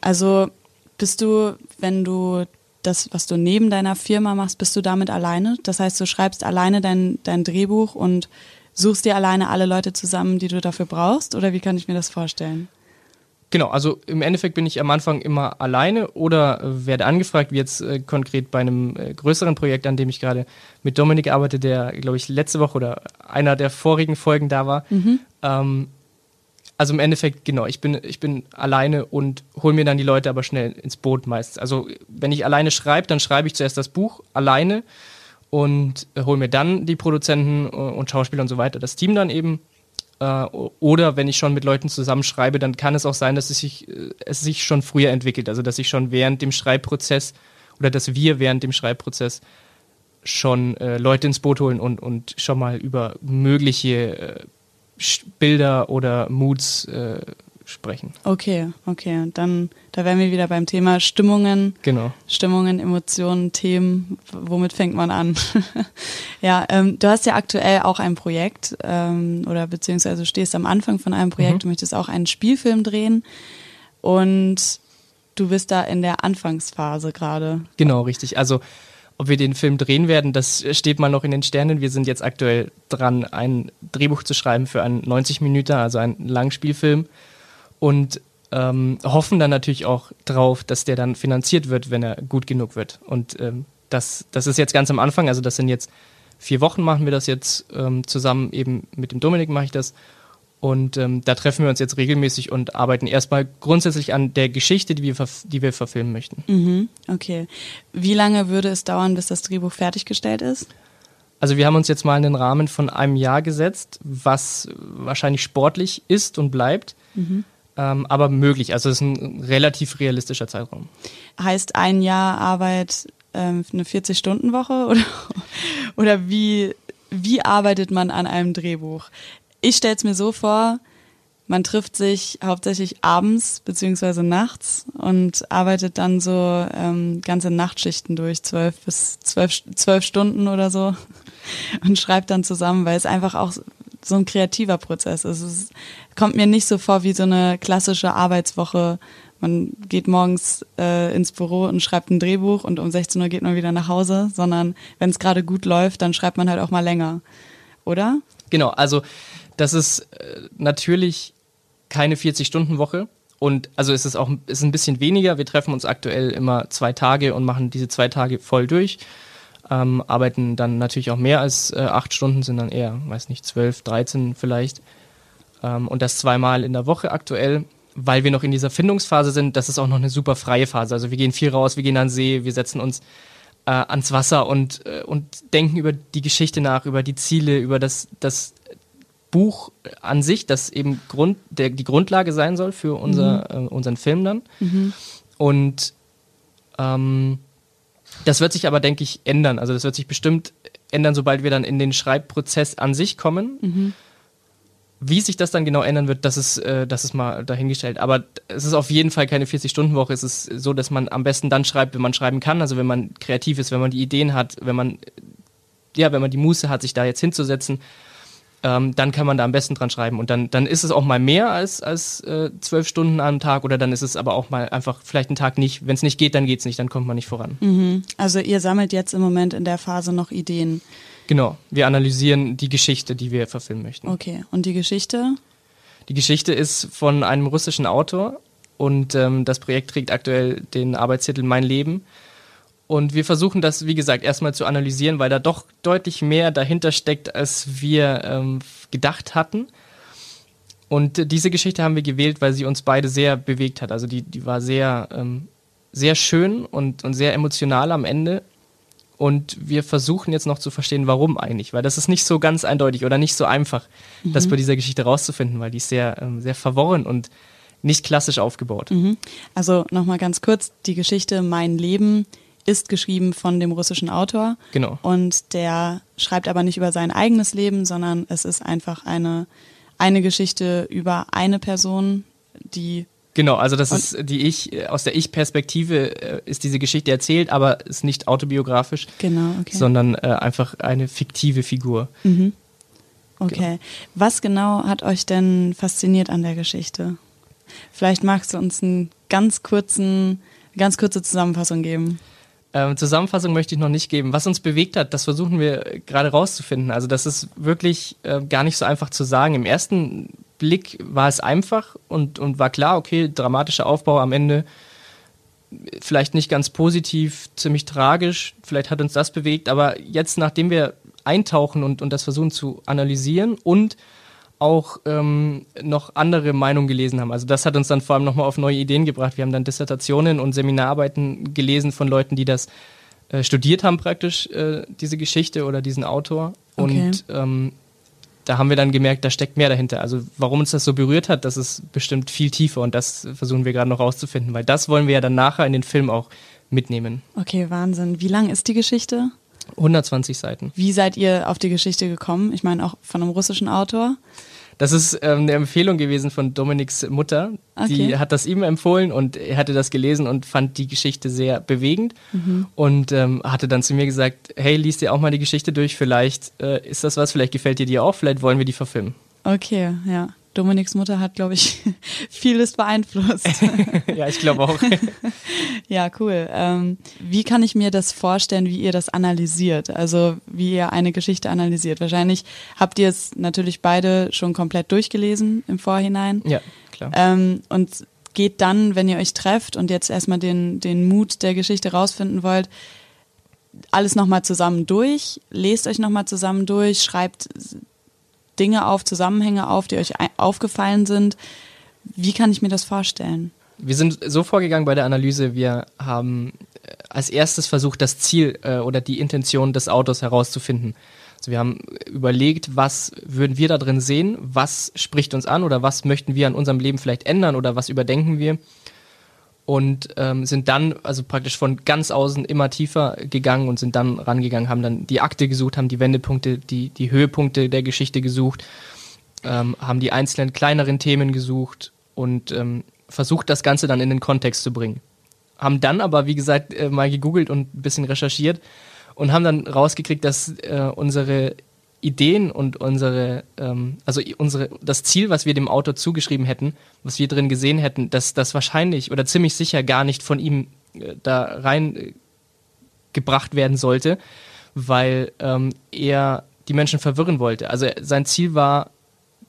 Also bist du, wenn du das, was du neben deiner Firma machst, bist du damit alleine? Das heißt, du schreibst alleine dein Drehbuch und suchst dir alleine alle Leute zusammen, die du dafür brauchst? Oder wie kann ich mir das vorstellen? Genau, also im Endeffekt bin ich am Anfang immer alleine oder werde angefragt, wie jetzt konkret bei einem größeren Projekt, an dem ich gerade mit Dominik arbeite, der, glaube ich, letzte Woche oder einer der vorigen Folgen da war. Mhm. Also im Endeffekt, genau, ich bin alleine und hole mir dann die Leute aber schnell ins Boot meistens. Also wenn ich alleine schreibe, dann schreibe ich zuerst das Buch alleine und hole mir dann die Produzenten und Schauspieler und so weiter, das Team dann eben. Oder wenn ich schon mit Leuten zusammenschreibe, dann kann es auch sein, dass es sich schon früher entwickelt. Also dass ich schon während dem Schreibprozess oder dass wir während dem Schreibprozess schon Leute ins Boot holen und schon mal über mögliche Bilder oder Moods sprechen. Okay. Dann da wären wir wieder beim Thema Stimmungen. Genau. Stimmungen, Emotionen, Themen. Womit fängt man an? Ja, du hast ja aktuell auch ein Projekt oder beziehungsweise stehst am Anfang von einem Projekt. Mhm. Du möchtest auch einen Spielfilm drehen und du bist da in der Anfangsphase gerade. Genau, richtig. Also ob wir den Film drehen werden, das steht mal noch in den Sternen. Wir sind jetzt aktuell dran, ein Drehbuch zu schreiben für einen 90-Minüter, also einen langen Spielfilm. Und hoffen dann natürlich auch drauf, dass der dann finanziert wird, wenn er gut genug wird. Und das ist jetzt ganz am Anfang, also das sind jetzt 4 Wochen machen wir das jetzt zusammen, eben mit dem Dominik mache ich das. Und da treffen wir uns jetzt regelmäßig und arbeiten erstmal grundsätzlich an der Geschichte, die wir verfilmen möchten. Mhm, okay. Wie lange würde es dauern, bis das Drehbuch fertiggestellt ist? Also wir haben uns jetzt mal einen Rahmen von einem Jahr gesetzt, was wahrscheinlich sportlich ist und bleibt. Mhm. Aber möglich, also es ist ein relativ realistischer Zeitraum. Heißt ein Jahr Arbeit eine 40-Stunden-Woche oder wie arbeitet man an einem Drehbuch? Ich stelle es mir so vor, man trifft sich hauptsächlich abends bzw. nachts und arbeitet dann so ganze Nachtschichten durch, 12 Stunden oder so und schreibt dann zusammen, weil es einfach auch so ein kreativer Prozess ist. Es kommt mir nicht so vor wie so eine klassische Arbeitswoche. Man geht morgens ins Büro und schreibt ein Drehbuch und um 16 Uhr geht man wieder nach Hause, sondern wenn es gerade gut läuft, dann schreibt man halt auch mal länger, oder? Genau, also das ist natürlich keine 40-Stunden-Woche und also ist ein bisschen weniger. Wir treffen uns aktuell immer 2 Tage und machen diese 2 Tage voll durch. Arbeiten dann natürlich auch mehr als 8 Stunden, sind dann eher, 12, 13 vielleicht. Und das 2-mal in der Woche aktuell, weil wir noch in dieser Findungsphase sind. Das ist auch noch eine super freie Phase. Also wir gehen viel raus, wir gehen an den See, wir setzen uns ans Wasser und denken über die Geschichte nach, über die Ziele, über das Buch an sich, das eben die Grundlage sein soll für unseren Film dann. Mhm. Und das wird sich aber, denke ich, ändern. Also das wird sich bestimmt ändern, sobald wir dann in den Schreibprozess an sich kommen. Mhm. Wie sich das dann genau ändern wird, das ist mal dahingestellt. Aber es ist auf jeden Fall keine 40-Stunden-Woche. Es ist so, dass man am besten dann schreibt, wenn man schreiben kann. Also wenn man kreativ ist, wenn man die Ideen hat, wenn man die Muße hat, sich da jetzt hinzusetzen, dann kann man da am besten dran schreiben. Und dann ist es auch mal mehr als 12 Stunden am Tag, oder dann ist es aber auch mal einfach vielleicht einen Tag nicht. Wenn es nicht geht, dann geht's nicht, dann kommt man nicht voran. Mhm. Also ihr sammelt jetzt im Moment in der Phase noch Ideen. Genau, wir analysieren die Geschichte, die wir verfilmen möchten. Okay, und die Geschichte? Die Geschichte ist von einem russischen Autor, und das Projekt trägt aktuell den Arbeitstitel Mein Leben. Und wir versuchen das, wie gesagt, erstmal zu analysieren, weil da doch deutlich mehr dahinter steckt, als wir gedacht hatten. Und diese Geschichte haben wir gewählt, weil sie uns beide sehr bewegt hat. Also die war sehr, sehr schön und sehr emotional am Ende. Und wir versuchen jetzt noch zu verstehen, warum eigentlich. Weil das ist nicht so ganz eindeutig oder nicht so einfach, das bei dieser Geschichte rauszufinden, weil die ist sehr, sehr verworren und nicht klassisch aufgebaut. Mhm. Also nochmal ganz kurz, die Geschichte Mein Leben ist geschrieben von dem russischen Autor. Genau. Und der schreibt aber nicht über sein eigenes Leben, sondern es ist einfach eine Geschichte über eine Person, die... Genau, also das ist aus der Ich-Perspektive ist diese Geschichte erzählt, aber ist nicht autobiografisch, genau, okay, sondern einfach eine fiktive Figur. Mhm. Okay, genau. Was genau hat euch denn fasziniert an der Geschichte? Vielleicht magst du uns eine ganz kurze Zusammenfassung geben. Zusammenfassung möchte ich noch nicht geben. Was uns bewegt hat, das versuchen wir gerade rauszufinden. Also das ist wirklich gar nicht so einfach zu sagen. Im ersten Blick war es einfach und war klar, okay, dramatischer Aufbau am Ende, vielleicht nicht ganz positiv, ziemlich tragisch, vielleicht hat uns das bewegt, aber jetzt, nachdem wir eintauchen und das versuchen zu analysieren und auch noch andere Meinungen gelesen haben, also das hat uns dann vor allem nochmal auf neue Ideen gebracht, wir haben dann Dissertationen und Seminararbeiten gelesen von Leuten, die das studiert haben praktisch, diese Geschichte oder diesen Autor, okay, und da haben wir dann gemerkt, da steckt mehr dahinter. Also warum uns das so berührt hat, das ist bestimmt viel tiefer, und das versuchen wir gerade noch rauszufinden, weil das wollen wir ja dann nachher in den Film auch mitnehmen. Okay, Wahnsinn. Wie lang ist die Geschichte? 120 Seiten. Wie seid ihr auf die Geschichte gekommen? Ich meine, auch von einem russischen Autor? Das ist eine Empfehlung gewesen von Dominiks Mutter. Okay. Die hat das ihm empfohlen und er hatte das gelesen und fand die Geschichte sehr bewegend, und hatte dann zu mir gesagt, hey, lies dir auch mal die Geschichte durch, vielleicht ist das was, vielleicht gefällt dir die auch, vielleicht wollen wir die verfilmen. Okay, ja. Dominiks Mutter hat, glaube ich, vieles beeinflusst. Ja, ich glaube auch. Ja, cool. Wie kann ich mir das vorstellen, wie ihr das analysiert? Also wie ihr eine Geschichte analysiert? Wahrscheinlich habt ihr es natürlich beide schon komplett durchgelesen im Vorhinein. Ja, klar. Und geht dann, wenn ihr euch trefft und jetzt erstmal den Mut der Geschichte rausfinden wollt, alles nochmal zusammen durch, lest euch nochmal zusammen durch, schreibt Dinge auf, Zusammenhänge auf, die euch aufgefallen sind. Wie kann ich mir das vorstellen? Wir sind so vorgegangen bei der Analyse, wir haben als erstes versucht, das Ziel oder die Intention des Autors herauszufinden. Also wir haben überlegt, was würden wir da drin sehen, was spricht uns an oder was möchten wir an unserem Leben vielleicht ändern oder was überdenken wir, und sind dann also praktisch von ganz außen immer tiefer gegangen und sind dann rangegangen, haben dann die Akte gesucht, haben die Wendepunkte, die Höhepunkte der Geschichte gesucht, haben die einzelnen kleineren Themen gesucht und versucht, das Ganze dann in den Kontext zu bringen. Haben dann aber, wie gesagt, mal gegoogelt und ein bisschen recherchiert und haben dann rausgekriegt, dass unsere Ideen und das Ziel, was wir dem Autor zugeschrieben hätten, was wir drin gesehen hätten, dass das wahrscheinlich oder ziemlich sicher gar nicht von ihm da reingebracht werden sollte, weil er die Menschen verwirren wollte. Also sein Ziel war,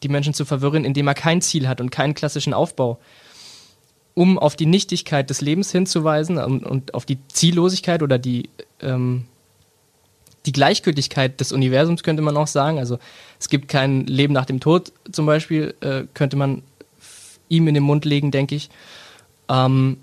die Menschen zu verwirren, indem er kein Ziel hat und keinen klassischen Aufbau, um auf die Nichtigkeit des Lebens hinzuweisen und auf die Ziellosigkeit oder die Gleichgültigkeit des Universums, könnte man auch sagen. Also es gibt kein Leben nach dem Tod zum Beispiel, könnte man ihm in den Mund legen, denke ich. Und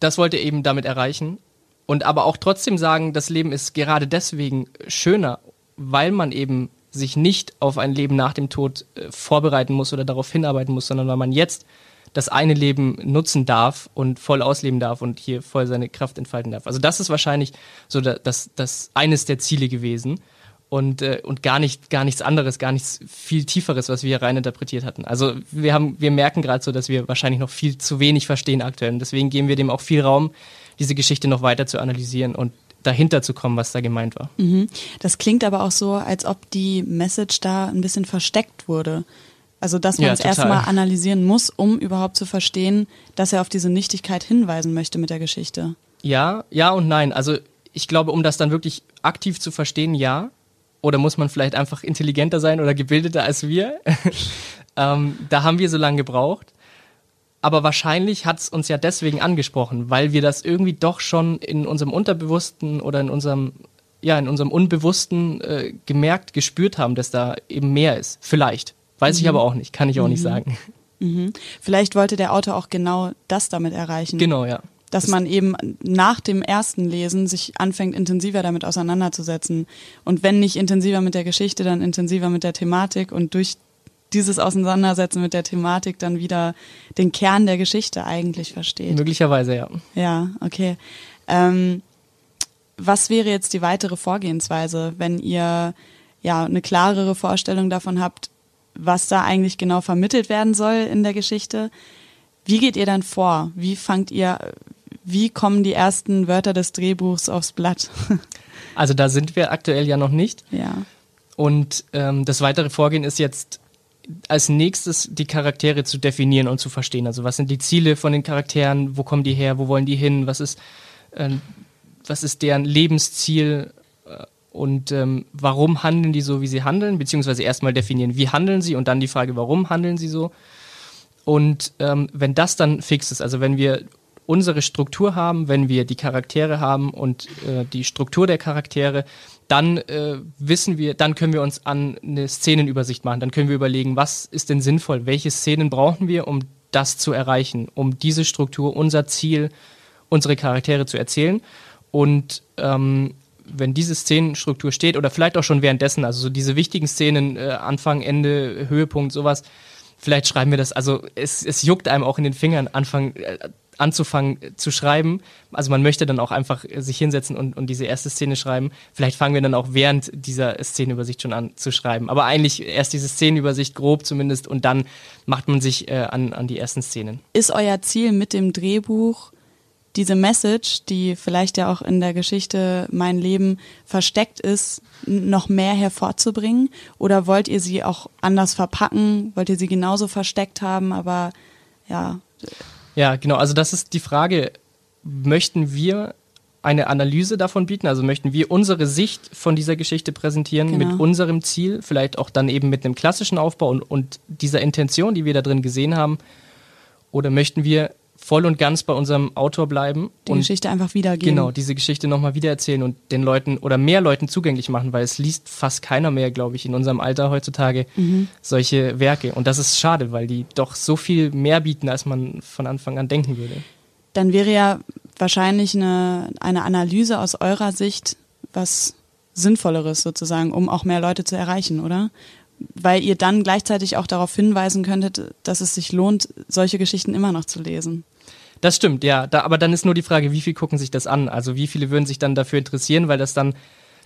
das wollte er eben damit erreichen. Und aber auch trotzdem sagen, das Leben ist gerade deswegen schöner, weil man eben sich nicht auf ein Leben nach dem Tod vorbereiten muss oder darauf hinarbeiten muss, sondern weil man jetzt das eine Leben nutzen darf und voll ausleben darf und hier voll seine Kraft entfalten darf. Also das ist wahrscheinlich so das eines der Ziele gewesen. und gar nichts anderes, gar nichts viel Tieferes, was wir hier rein interpretiert hatten. Also wir merken gerade so, dass wir wahrscheinlich noch viel zu wenig verstehen aktuell. Und deswegen geben wir dem auch viel Raum, diese Geschichte noch weiter zu analysieren und dahinter zu kommen, was da gemeint war. Mhm. Das klingt aber auch so, als ob die Message da ein bisschen versteckt wurde. Also dass man es erstmal analysieren muss, um überhaupt zu verstehen, dass er auf diese Nichtigkeit hinweisen möchte mit der Geschichte. Ja und nein. Also ich glaube, um das dann wirklich aktiv zu verstehen, ja. Oder muss man vielleicht einfach intelligenter sein oder gebildeter als wir? Da haben wir so lange gebraucht. Aber wahrscheinlich hat es uns ja deswegen angesprochen, weil wir das irgendwie doch schon in unserem Unterbewussten oder in unserem Unbewussten gespürt haben, dass da eben mehr ist. Vielleicht. Weiß ich aber auch nicht. Kann ich auch nicht sagen. Mhm. Vielleicht wollte der Autor auch genau das damit erreichen. Genau, ja. Dass man eben nach dem ersten Lesen sich anfängt, intensiver damit auseinanderzusetzen. Und wenn nicht intensiver mit der Geschichte, dann intensiver mit der Thematik und durch dieses Auseinandersetzen mit der Thematik dann wieder den Kern der Geschichte eigentlich versteht. Möglicherweise, ja. Ja, okay. Was wäre jetzt die weitere Vorgehensweise, wenn ihr ja eine klarere Vorstellung davon habt, was da eigentlich genau vermittelt werden soll in der Geschichte? Wie geht ihr dann vor? Wie kommen die ersten Wörter des Drehbuchs aufs Blatt? Also da sind wir aktuell ja noch nicht. Ja. Und das weitere Vorgehen ist jetzt als nächstes, die Charaktere zu definieren und zu verstehen. Also was sind die Ziele von den Charakteren? Wo kommen die her? Wo wollen die hin? Was ist deren Lebensziel? Und warum handeln die so, wie sie handeln? Beziehungsweise erstmal definieren, wie handeln sie? Und dann die Frage, warum handeln sie so? Und wenn das dann fix ist, also wenn wir unsere Struktur haben, wenn wir die Charaktere haben und die Struktur der Charaktere, dann dann können wir uns an eine Szenenübersicht machen. Dann können wir überlegen, was ist denn sinnvoll? Welche Szenen brauchen wir, um das zu erreichen? Um diese Struktur, unser Ziel, unsere Charaktere zu erzählen. Und wenn diese Szenenstruktur steht oder vielleicht auch schon währenddessen, also so diese wichtigen Szenen, Anfang, Ende, Höhepunkt, sowas, vielleicht schreiben wir das, also es juckt einem auch in den Fingern, anzufangen zu schreiben. Also man möchte dann auch einfach sich hinsetzen und diese erste Szene schreiben. Vielleicht fangen wir dann auch während dieser Szenenübersicht schon an zu schreiben. Aber eigentlich erst diese Szenenübersicht grob zumindest und dann macht man sich an die ersten Szenen. Ist euer Ziel mit dem Drehbuch diese Message, die vielleicht ja auch in der Geschichte Mein Leben versteckt ist, noch mehr hervorzubringen? Oder wollt ihr sie auch anders verpacken? Wollt ihr sie genauso versteckt haben? Aber ja. Ja, genau. Also das ist die Frage, möchten wir eine Analyse davon bieten? Also möchten wir unsere Sicht von dieser Geschichte präsentieren, genau, mit unserem Ziel? Vielleicht auch dann eben mit einem klassischen Aufbau und dieser Intention, die wir da drin gesehen haben? Oder möchten wir voll und ganz bei unserem Autor bleiben. Die Geschichte einfach wiedergeben. Genau, diese Geschichte nochmal wiedererzählen und den Leuten oder mehr Leuten zugänglich machen, weil es liest fast keiner mehr, glaube ich, in unserem Alter heutzutage solche Werke. Und das ist schade, weil die doch so viel mehr bieten, als man von Anfang an denken würde. Dann wäre ja wahrscheinlich eine Analyse aus eurer Sicht was Sinnvolleres sozusagen, um auch mehr Leute zu erreichen, oder? Weil ihr dann gleichzeitig auch darauf hinweisen könntet, dass es sich lohnt, solche Geschichten immer noch zu lesen. Das stimmt, ja. Aber dann ist nur die Frage, wie viel gucken sich das an? Also wie viele würden sich dann dafür interessieren, weil das dann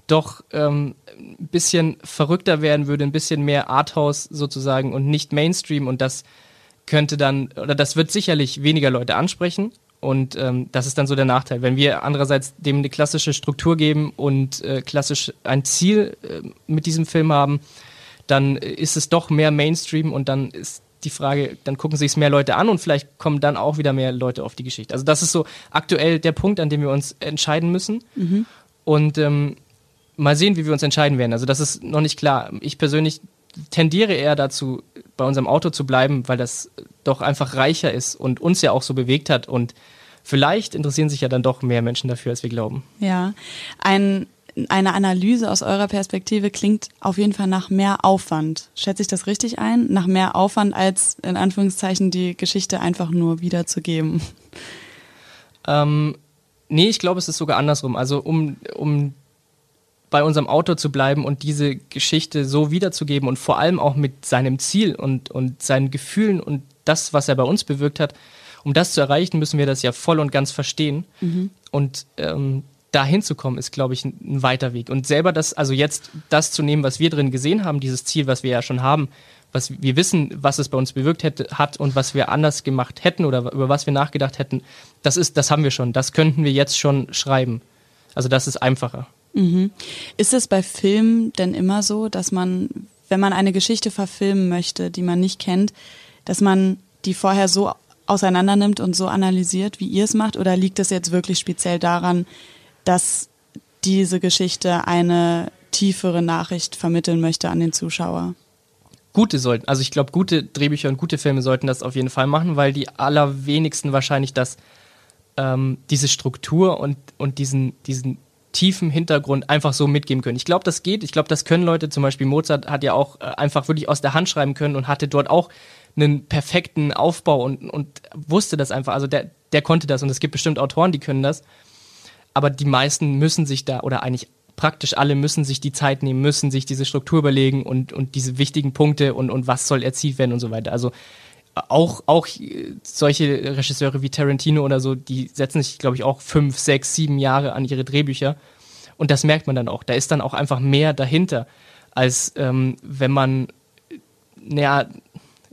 doch ein bisschen verrückter werden würde, ein bisschen mehr Arthouse sozusagen und nicht Mainstream. Und das könnte dann, oder das wird sicherlich weniger Leute ansprechen. Und das ist dann so der Nachteil. Wenn wir andererseits dem eine klassische Struktur geben und klassisch ein Ziel mit diesem Film haben, dann ist es doch mehr Mainstream und dann ist die Frage, dann gucken sich es mehr Leute an und vielleicht kommen dann auch wieder mehr Leute auf die Geschichte. Also das ist so aktuell der Punkt, an dem wir uns entscheiden müssen und mal sehen, wie wir uns entscheiden werden. Also das ist noch nicht klar. Ich persönlich tendiere eher dazu, bei unserem Autor zu bleiben, weil das doch einfach reicher ist und uns ja auch so bewegt hat und vielleicht interessieren sich ja dann doch mehr Menschen dafür, als wir glauben. Ja, Eine Analyse aus eurer Perspektive klingt auf jeden Fall nach mehr Aufwand. Schätze ich das richtig ein? Nach mehr Aufwand als, in Anführungszeichen, die Geschichte einfach nur wiederzugeben? Nee, ich glaube, es ist sogar andersrum. Also um bei unserem Autor zu bleiben und diese Geschichte so wiederzugeben und vor allem auch mit seinem Ziel und seinen Gefühlen und das, was er bei uns bewirkt hat, um das zu erreichen, müssen wir das ja voll und ganz verstehen. Und da hinzukommen, ist, glaube ich, ein weiter Weg. Und selber das, also jetzt das zu nehmen, was wir drin gesehen haben, dieses Ziel, was wir ja schon haben, was wir wissen, was es bei uns bewirkt hat und was wir anders gemacht hätten oder über was wir nachgedacht hätten, das haben wir schon. Das könnten wir jetzt schon schreiben. Also das ist einfacher. Mhm. Ist es bei Filmen denn immer so, dass man, wenn man eine Geschichte verfilmen möchte, die man nicht kennt, dass man die vorher so auseinander nimmt und so analysiert, wie ihr es macht? Oder liegt es jetzt wirklich speziell daran, dass diese Geschichte eine tiefere Nachricht vermitteln möchte an den Zuschauer? Also ich glaube, gute Drehbücher und gute Filme sollten das auf jeden Fall machen, weil die allerwenigsten wahrscheinlich diese Struktur und diesen tiefen Hintergrund einfach so mitgeben können. Ich glaube, das geht. Ich glaube, das können Leute, zum Beispiel Mozart hat ja auch einfach wirklich aus der Hand schreiben können und hatte dort auch einen perfekten Aufbau und wusste das einfach. Also der konnte das und es gibt bestimmt Autoren, die können das. Aber die meisten müssen sich da, oder eigentlich praktisch alle müssen sich die Zeit nehmen, müssen sich diese Struktur überlegen und diese wichtigen Punkte und was soll erzielt werden und so weiter. Also auch solche Regisseure wie Tarantino oder so, die setzen sich, glaube ich, auch 5, 6, 7 Jahre an ihre Drehbücher und das merkt man dann auch. Da ist dann auch einfach mehr dahinter, als wenn man,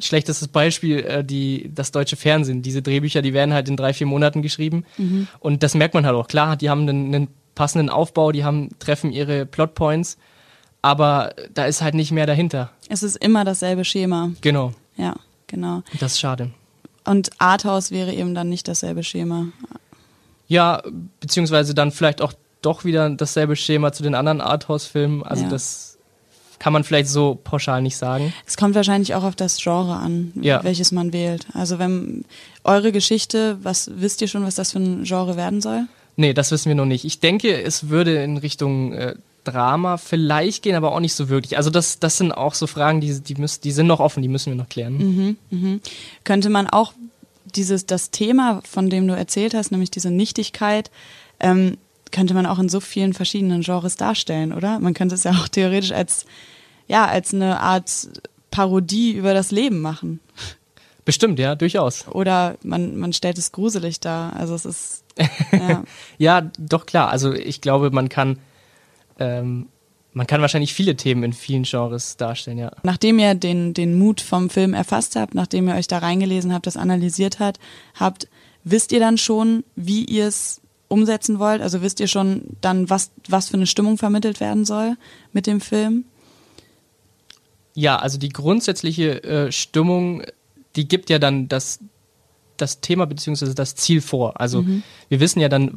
schlechtes Beispiel, das deutsche Fernsehen. Diese Drehbücher, die werden halt in 3-4 Monaten geschrieben. Mhm. Und das merkt man halt auch. Klar, die haben einen passenden Aufbau, die treffen ihre Plotpoints, aber da ist halt nicht mehr dahinter. Es ist immer dasselbe Schema. Genau. Ja, genau. Das ist schade. Und Arthouse wäre eben dann nicht dasselbe Schema. Ja, beziehungsweise dann vielleicht auch doch wieder dasselbe Schema zu den anderen Arthouse-Filmen. Also das kann man vielleicht so pauschal nicht sagen. Es kommt wahrscheinlich auch auf das Genre an, welches man wählt. Also wenn eure Geschichte, wisst ihr schon, was das für ein Genre werden soll? Nee, das wissen wir noch nicht. Ich denke, es würde in Richtung Drama vielleicht gehen, aber auch nicht so wirklich. Also das sind auch so Fragen, die sind noch offen, die müssen wir noch klären. Mhm, mhm. Könnte man auch das Thema, von dem du erzählt hast, nämlich diese Nichtigkeit, könnte man auch in so vielen verschiedenen Genres darstellen, oder? Man könnte es ja auch theoretisch als eine Art Parodie über das Leben machen. Bestimmt, ja, durchaus. Oder man stellt es gruselig dar. Also es ist, ja, doch klar. Also ich glaube, man kann wahrscheinlich viele Themen in vielen Genres darstellen, ja. Nachdem ihr den Mut vom Film erfasst habt, nachdem ihr euch da reingelesen habt, das analysiert habt, wisst ihr dann schon, wie ihr es umsetzen wollt? Also wisst ihr schon dann, was für eine Stimmung vermittelt werden soll mit dem Film? Ja, also die grundsätzliche Stimmung, die gibt ja dann das Thema bzw. das Ziel vor. Also wir wissen ja dann,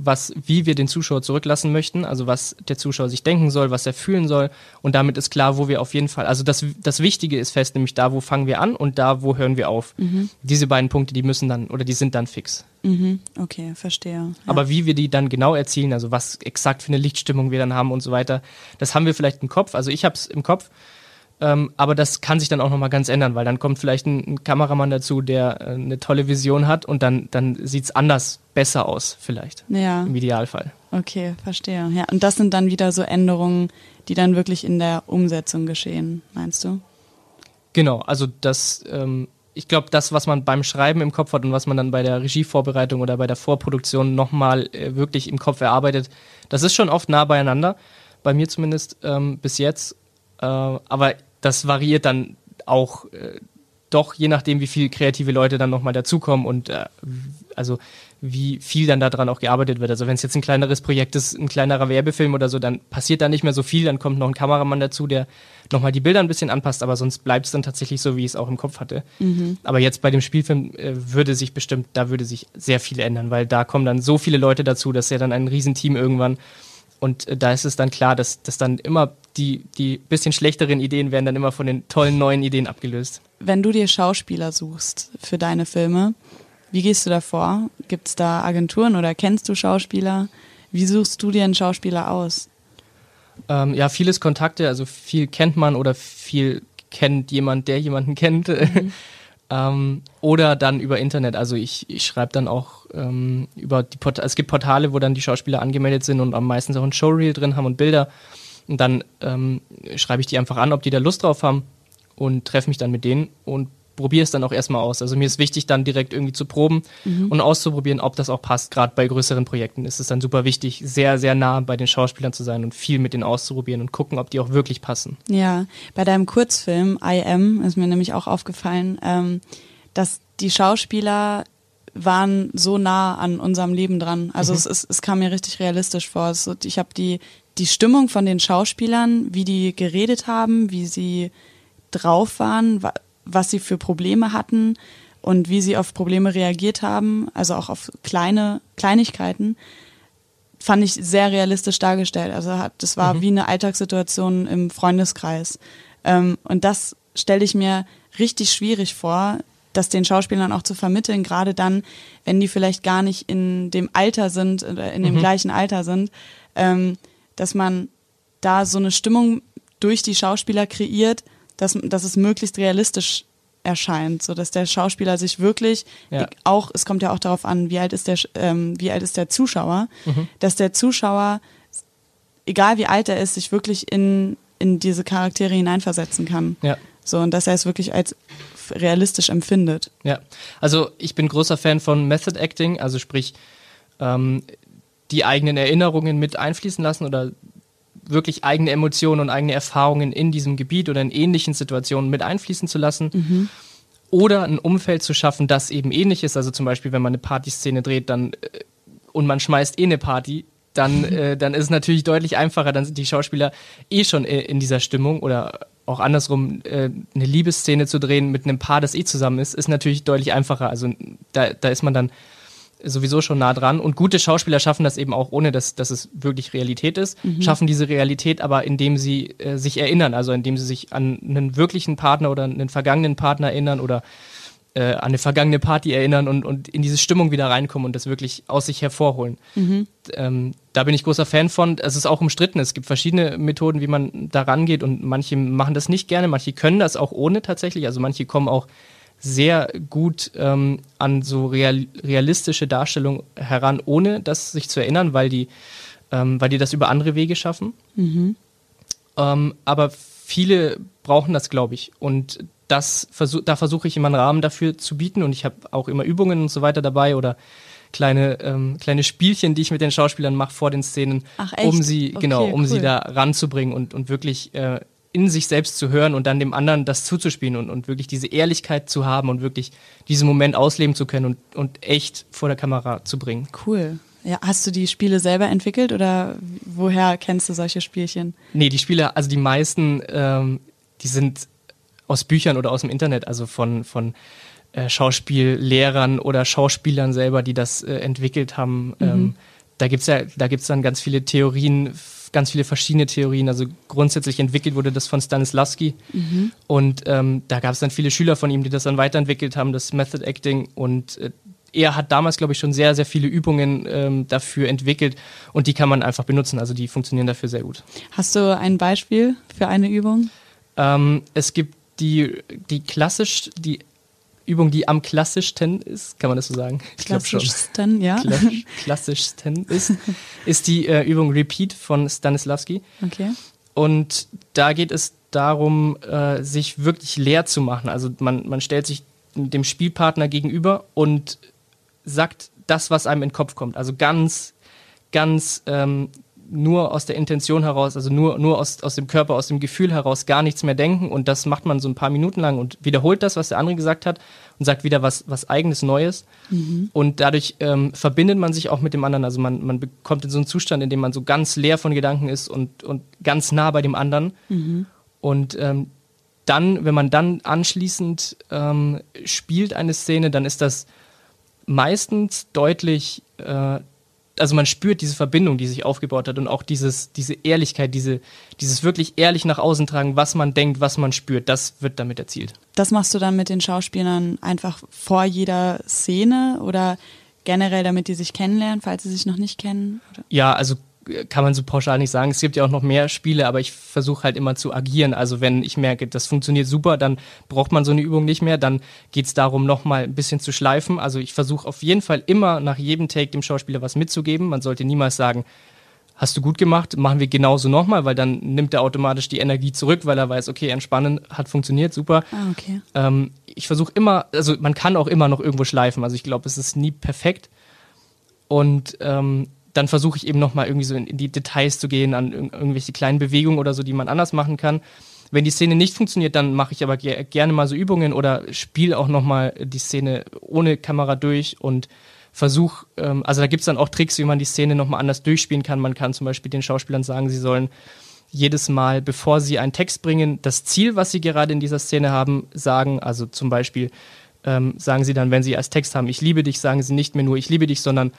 wie wir den Zuschauer zurücklassen möchten, also was der Zuschauer sich denken soll, was er fühlen soll und damit ist klar, wo wir auf jeden Fall, also das Wichtige ist fest, nämlich da, wo fangen wir an und da, wo hören wir auf. Mhm. Diese beiden Punkte, die sind dann fix. Mhm. Okay, verstehe. Ja. Aber wie wir die dann genau erzielen, also was exakt für eine Lichtstimmung wir dann haben und so weiter, das haben wir vielleicht im Kopf, also ich habe es im Kopf, aber das kann sich dann auch nochmal ganz ändern, weil dann kommt vielleicht ein Kameramann dazu, der eine tolle Vision hat und dann sieht es anders, besser aus vielleicht, im Idealfall. Okay, verstehe. Ja, und das sind dann wieder so Änderungen, die dann wirklich in der Umsetzung geschehen, meinst du? Genau, also ich glaube, das, was man beim Schreiben im Kopf hat und was man dann bei der Regievorbereitung oder bei der Vorproduktion nochmal wirklich im Kopf erarbeitet, das ist schon oft nah beieinander, bei mir zumindest bis jetzt, aber das variiert dann auch doch, je nachdem, wie viele kreative Leute dann nochmal dazukommen und also wie viel dann daran auch gearbeitet wird. Also wenn es jetzt ein kleineres Projekt ist, ein kleinerer Werbefilm oder so, dann passiert da nicht mehr so viel, dann kommt noch ein Kameramann dazu, der nochmal die Bilder ein bisschen anpasst, aber sonst bleibt es dann tatsächlich so, wie ich es auch im Kopf hatte. Mhm. Aber jetzt bei dem Spielfilm würde sich sehr viel ändern, weil da kommen dann so viele Leute dazu, dass ja dann ein Riesenteam irgendwann. Und da ist es dann klar, dass dann immer die bisschen schlechteren Ideen werden dann immer von den tollen neuen Ideen abgelöst. Wenn du dir Schauspieler suchst für deine Filme, wie gehst du da vor? Gibt es da Agenturen oder kennst du Schauspieler? Wie suchst du dir einen Schauspieler aus? Ja, vieles Kontakte, also viel kennt man oder viel kennt jemand, der jemanden kennt. Mhm. Oder dann über Internet, also ich schreibe dann auch über es gibt Portale, wo dann die Schauspieler angemeldet sind und am meisten auch ein Showreel drin haben und Bilder und dann schreibe ich die einfach an, ob die da Lust drauf haben und treffe mich dann mit denen und probiere es dann auch erstmal aus. Also mir ist wichtig, dann direkt irgendwie zu proben und auszuprobieren, ob das auch passt. Gerade bei größeren Projekten ist es dann super wichtig, sehr, sehr nah bei den Schauspielern zu sein und viel mit denen auszuprobieren und gucken, ob die auch wirklich passen. Ja, bei deinem Kurzfilm, I Am, ist mir nämlich auch aufgefallen, dass die Schauspieler waren so nah an unserem Leben dran. Also es kam mir richtig realistisch vor. Ich habe die Stimmung von den Schauspielern, wie die geredet haben, wie sie drauf waren, was sie für Probleme hatten und wie sie auf Probleme reagiert haben, also auch auf Kleinigkeiten, fand ich sehr realistisch dargestellt. Also das war wie eine Alltagssituation im Freundeskreis. Und das stelle ich mir richtig schwierig vor, das den Schauspielern auch zu vermitteln, gerade dann, wenn die vielleicht gar nicht in dem Alter sind oder in dem gleichen Alter sind, dass man da so eine Stimmung durch die Schauspieler kreiert, dass es möglichst realistisch erscheint, sodass der Schauspieler sich wirklich auch, es kommt ja auch darauf an, wie alt ist der Zuschauer, dass der Zuschauer, egal wie alt er ist, sich wirklich in diese Charaktere hineinversetzen kann. Ja. So, und dass er es wirklich als realistisch empfindet. Ja, also ich bin großer Fan von Method Acting, also sprich die eigenen Erinnerungen mit einfließen lassen oder wirklich eigene Emotionen und eigene Erfahrungen in diesem Gebiet oder in ähnlichen Situationen mit einfließen zu lassen. Oder ein Umfeld zu schaffen, das eben ähnlich ist. Also zum Beispiel, wenn man eine Partyszene dreht dann und man schmeißt eine Party, dann ist es natürlich deutlich einfacher, dann sind die Schauspieler schon in dieser Stimmung oder auch andersrum, eine Liebesszene zu drehen mit einem Paar, das zusammen ist natürlich deutlich einfacher. Also da ist man dann sowieso schon nah dran. Und gute Schauspieler schaffen das eben auch, ohne dass es wirklich Realität ist, schaffen diese Realität aber, indem sie sich erinnern, also indem sie sich an einen wirklichen Partner oder einen vergangenen Partner erinnern oder an eine vergangene Party erinnern und in diese Stimmung wieder reinkommen und das wirklich aus sich hervorholen. Da bin ich großer Fan von. Es ist auch umstritten. Es gibt verschiedene Methoden, wie man da rangeht und manche machen das nicht gerne, manche können das auch ohne tatsächlich. Also manche kommen auch sehr gut an so realistische Darstellung heran, ohne das sich zu erinnern, weil die das über andere Wege schaffen. Aber viele brauchen das, glaube ich. Und da versuche ich immer einen Rahmen dafür zu bieten und ich habe auch immer Übungen und so weiter dabei oder kleine Spielchen, die ich mit den Schauspielern mache vor den Szenen, um sie da ranzubringen und wirklich in sich selbst zu hören und dann dem anderen das zuzuspielen und wirklich diese Ehrlichkeit zu haben und wirklich diesen Moment ausleben zu können und echt vor der Kamera zu bringen. Cool. Ja, hast du die Spiele selber entwickelt oder woher kennst du solche Spielchen? Nee, die Spiele, also die meisten, die sind aus Büchern oder aus dem Internet, also von Schauspiellehrern oder Schauspielern selber, die das entwickelt haben. Da gibt's dann ganz viele Theorien, ganz viele verschiedene Theorien. Also grundsätzlich entwickelt wurde das von Stanislavski und da gab es dann viele Schüler von ihm, die das dann weiterentwickelt haben, das Method Acting, und er hat damals, glaube ich, schon sehr, sehr viele Übungen dafür entwickelt und die kann man einfach benutzen, also die funktionieren dafür sehr gut. Hast du ein Beispiel für eine Übung? Es gibt die Übung, die am klassischsten ist, kann man das so sagen? Ich glaube schon. Klassischsten ist die Übung Repeat von Stanislavski. Okay. Und da geht es darum, sich wirklich leer zu machen. Also man stellt sich dem Spielpartner gegenüber und sagt das, was einem in den Kopf kommt. Also ganz, ganz nur aus der Intention heraus, also nur aus dem Körper, aus dem Gefühl heraus gar nichts mehr denken, und das macht man so ein paar Minuten lang und wiederholt das, was der andere gesagt hat und sagt wieder was Eigenes, Neues, und dadurch verbindet man sich auch mit dem anderen, also man kommt in so einen Zustand, in dem man so ganz leer von Gedanken ist und ganz nah bei dem anderen, und dann, wenn man dann anschließend spielt eine Szene, dann ist das meistens deutlich also man spürt diese Verbindung, die sich aufgebaut hat, und auch diese Ehrlichkeit, dieses wirklich ehrlich nach außen tragen, was man denkt, was man spürt, das wird damit erzielt. Das machst du dann mit den Schauspielern einfach vor jeder Szene oder generell, damit die sich kennenlernen, falls sie sich noch nicht kennen? Oder? Ja, also kann man so pauschal nicht sagen. Es gibt ja auch noch mehr Spiele, aber ich versuche halt immer zu agieren. Also wenn ich merke, das funktioniert super, dann braucht man so eine Übung nicht mehr. Dann geht es darum, nochmal ein bisschen zu schleifen. Also ich versuche auf jeden Fall immer nach jedem Take dem Schauspieler was mitzugeben. Man sollte niemals sagen, hast du gut gemacht, machen wir genauso nochmal, weil dann nimmt er automatisch die Energie zurück, weil er weiß, okay, entspannen hat funktioniert, super. Ah, okay. Ich versuche immer, also man kann auch immer noch irgendwo schleifen, also ich glaube, es ist nie perfekt. Und dann versuche ich eben nochmal irgendwie so in die Details zu gehen, an irgendwelche kleinen Bewegungen oder so, die man anders machen kann. Wenn die Szene nicht funktioniert, dann mache ich aber gerne mal so Übungen oder spiele auch nochmal die Szene ohne Kamera durch und versuche, also da gibt es dann auch Tricks, wie man die Szene nochmal anders durchspielen kann. Man kann zum Beispiel den Schauspielern sagen, sie sollen jedes Mal, bevor sie einen Text bringen, das Ziel, was sie gerade in dieser Szene haben, sagen. Also zum Beispiel sagen sie dann, wenn sie als Text haben, ich liebe dich, sagen sie nicht mehr nur, ich liebe dich, sondern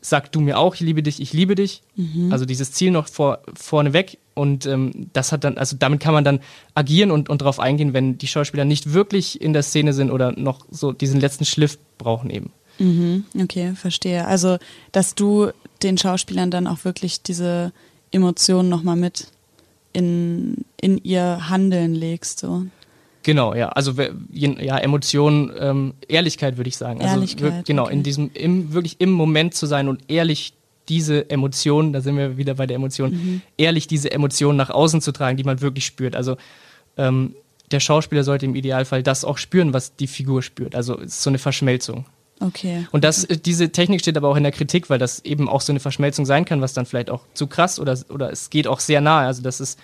sag du mir auch, ich liebe dich, ich liebe dich. Mhm. Also dieses Ziel noch vorneweg. Und das hat dann, also damit kann man dann agieren und drauf eingehen, wenn die Schauspieler nicht wirklich in der Szene sind oder noch so diesen letzten Schliff brauchen eben. Mhm, okay, verstehe. Also, dass du den Schauspielern dann auch wirklich diese Emotionen nochmal mit in ihr Handeln legst, so. Genau, ja. Also ja, Emotionen, Ehrlichkeit würde ich sagen. Ehrlichkeit, also, genau, okay. Wirklich im Moment zu sein und ehrlich diese Emotionen, da sind wir wieder bei der Emotion, ehrlich diese Emotionen nach außen zu tragen, die man wirklich spürt. Also der Schauspieler sollte im Idealfall das auch spüren, was die Figur spürt. Also es ist so eine Verschmelzung. Okay. Und diese Technik steht aber auch in der Kritik, weil das eben auch so eine Verschmelzung sein kann, was dann vielleicht auch zu krass oder es geht auch sehr nahe. Also das ist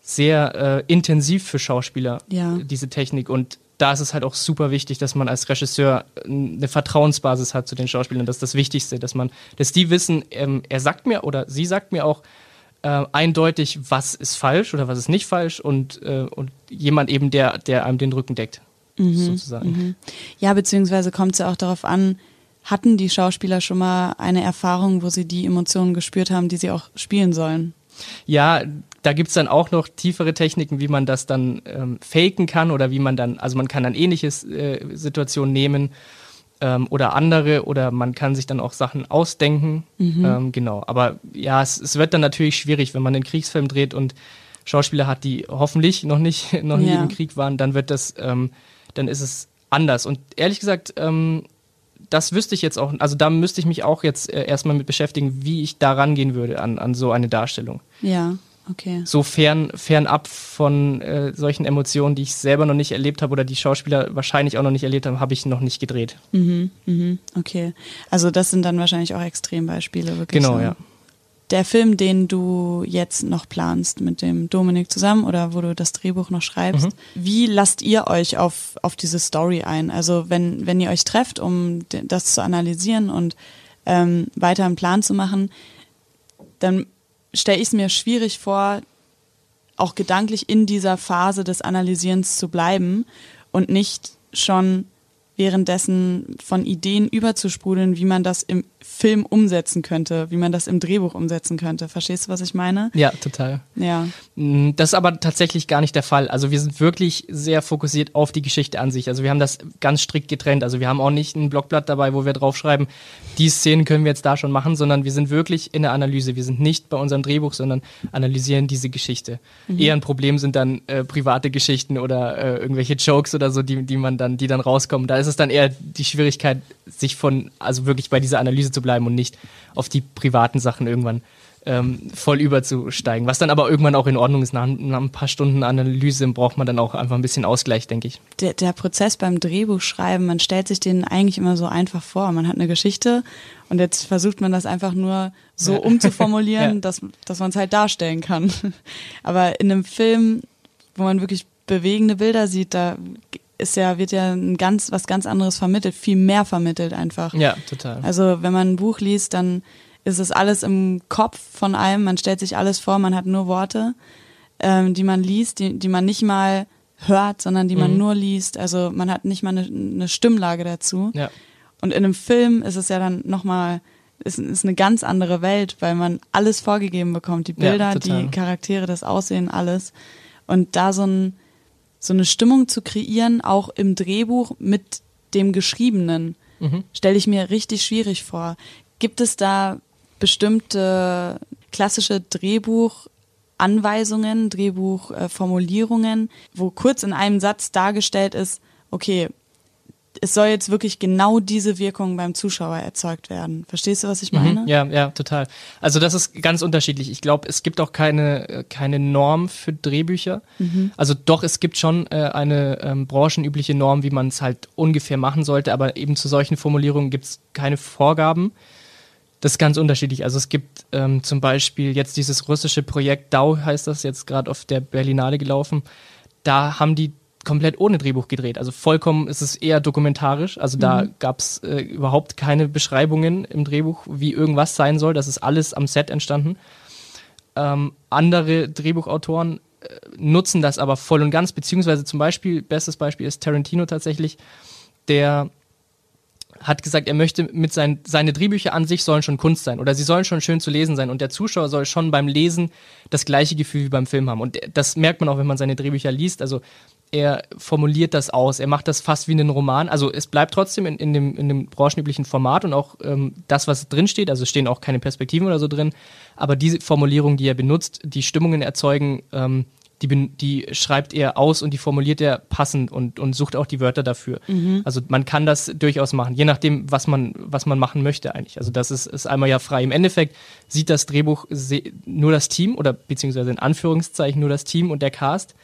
sehr intensiv für Schauspieler, diese Technik. Und da ist es halt auch super wichtig, dass man als Regisseur eine Vertrauensbasis hat zu den Schauspielern. Das ist das Wichtigste, dass die wissen, er sagt mir oder sie sagt mir auch eindeutig, was ist falsch oder was ist nicht falsch und jemand eben, der einem den Rücken deckt. Mhm, sozusagen. Mhm. Ja, beziehungsweise kommt es ja auch darauf an, hatten die Schauspieler schon mal eine Erfahrung, wo sie die Emotionen gespürt haben, die sie auch spielen sollen? Ja, da gibt es dann auch noch tiefere Techniken, wie man das dann faken kann oder wie man dann, also man kann dann ähnliche Situationen nehmen oder andere oder man kann sich dann auch Sachen ausdenken, genau. Aber ja, es wird dann natürlich schwierig, wenn man einen Kriegsfilm dreht und Schauspieler hat, die hoffentlich noch nie im Krieg waren, dann wird das dann ist es anders. Und ehrlich gesagt, das wüsste ich jetzt auch, also da müsste ich mich auch jetzt erstmal mit beschäftigen, wie ich da rangehen würde an so eine Darstellung. Ja, okay. So fernab von solchen Emotionen, die ich selber noch nicht erlebt habe oder die Schauspieler wahrscheinlich auch noch nicht erlebt haben, habe ich noch nicht gedreht. Mhm, okay. Also das sind dann wahrscheinlich auch Extrembeispiele, wirklich. Genau, ja. Der Film, den du jetzt noch planst mit dem Dominik zusammen oder wo du das Drehbuch noch schreibst, wie lasst ihr euch auf diese Story ein? Also wenn ihr euch trefft, um das zu analysieren und weiter einen Plan zu machen, dann stelle ich es mir schwierig vor, auch gedanklich in dieser Phase des Analysierens zu bleiben und nicht schon währenddessen von Ideen überzusprudeln, wie man das im Film umsetzen könnte, wie man das im Drehbuch umsetzen könnte. Verstehst du, was ich meine? Ja, total. Ja. Das ist aber tatsächlich gar nicht der Fall. Also wir sind wirklich sehr fokussiert auf die Geschichte an sich. Also wir haben das ganz strikt getrennt. Also wir haben auch nicht ein Blockblatt dabei, wo wir draufschreiben, die Szenen können wir jetzt da schon machen, sondern wir sind wirklich in der Analyse. Wir sind nicht bei unserem Drehbuch, sondern analysieren diese Geschichte. Eher ein Problem sind dann private Geschichten oder irgendwelche Jokes oder so, die dann rauskommen. Da ist es dann eher die Schwierigkeit, sich also wirklich bei dieser Analyse zu bleiben und nicht auf die privaten Sachen irgendwann voll überzusteigen. Was dann aber irgendwann auch in Ordnung ist. Nach ein paar Stunden Analyse braucht man dann auch einfach ein bisschen Ausgleich, denke ich. Der Prozess beim Drehbuchschreiben, man stellt sich den eigentlich immer so einfach vor. Man hat eine Geschichte und jetzt versucht man das einfach nur so umzuformulieren, dass man es halt darstellen kann. Aber in einem Film, wo man wirklich bewegende Bilder sieht, da wird ja was ganz anderes vermittelt, viel mehr vermittelt einfach. Ja, total. Also wenn man ein Buch liest, dann ist es alles im Kopf von einem, man stellt sich alles vor, man hat nur Worte, die man liest, die man nicht mal hört, sondern die man nur liest. Also man hat nicht mal eine Stimmlage dazu. Ja. Und in einem Film ist es ja dann nochmal, ist eine ganz andere Welt, weil man alles vorgegeben bekommt, die Bilder, die Charaktere, das Aussehen, alles. Und da so eine Stimmung zu kreieren, auch im Drehbuch mit dem Geschriebenen, stelle ich mir richtig schwierig vor. Gibt es da bestimmte klassische Drehbuchanweisungen, Drehbuchformulierungen, wo kurz in einem Satz dargestellt ist, okay, es soll jetzt wirklich genau diese Wirkung beim Zuschauer erzeugt werden. Verstehst du, was ich meine? Mhm, ja, total. Also das ist ganz unterschiedlich. Ich glaube, es gibt auch keine Norm für Drehbücher. Mhm. Also doch, es gibt schon eine branchenübliche Norm, wie man es halt ungefähr machen sollte, aber eben zu solchen Formulierungen gibt es keine Vorgaben. Das ist ganz unterschiedlich. Also es gibt zum Beispiel jetzt dieses russische Projekt, DAU heißt das, jetzt gerade auf der Berlinale gelaufen. Da haben die komplett ohne Drehbuch gedreht. Also vollkommen ist es eher dokumentarisch. Also da gab es überhaupt keine Beschreibungen im Drehbuch, wie irgendwas sein soll. Das ist alles am Set entstanden. Andere Drehbuchautoren nutzen das aber voll und ganz, beziehungsweise zum Beispiel, bestes Beispiel ist Tarantino tatsächlich, der hat gesagt, er möchte mit seine Drehbücher an sich sollen schon Kunst sein oder sie sollen schon schön zu lesen sein und der Zuschauer soll schon beim Lesen das gleiche Gefühl wie beim Film haben. Und das merkt man auch, wenn man seine Drehbücher liest. Also er formuliert das aus, er macht das fast wie einen Roman. Also es bleibt trotzdem in dem branchenüblichen Format und auch das, was drinsteht, also stehen auch keine Perspektiven oder so drin, aber diese Formulierung, die er benutzt, die Stimmungen erzeugen, die schreibt er aus und die formuliert er passend und sucht auch die Wörter dafür. Mhm. Also man kann das durchaus machen, je nachdem, was man machen möchte eigentlich. Also das ist einmal ja frei. Im Endeffekt sieht das Drehbuch nur das Team oder beziehungsweise in Anführungszeichen nur das Team und der Cast,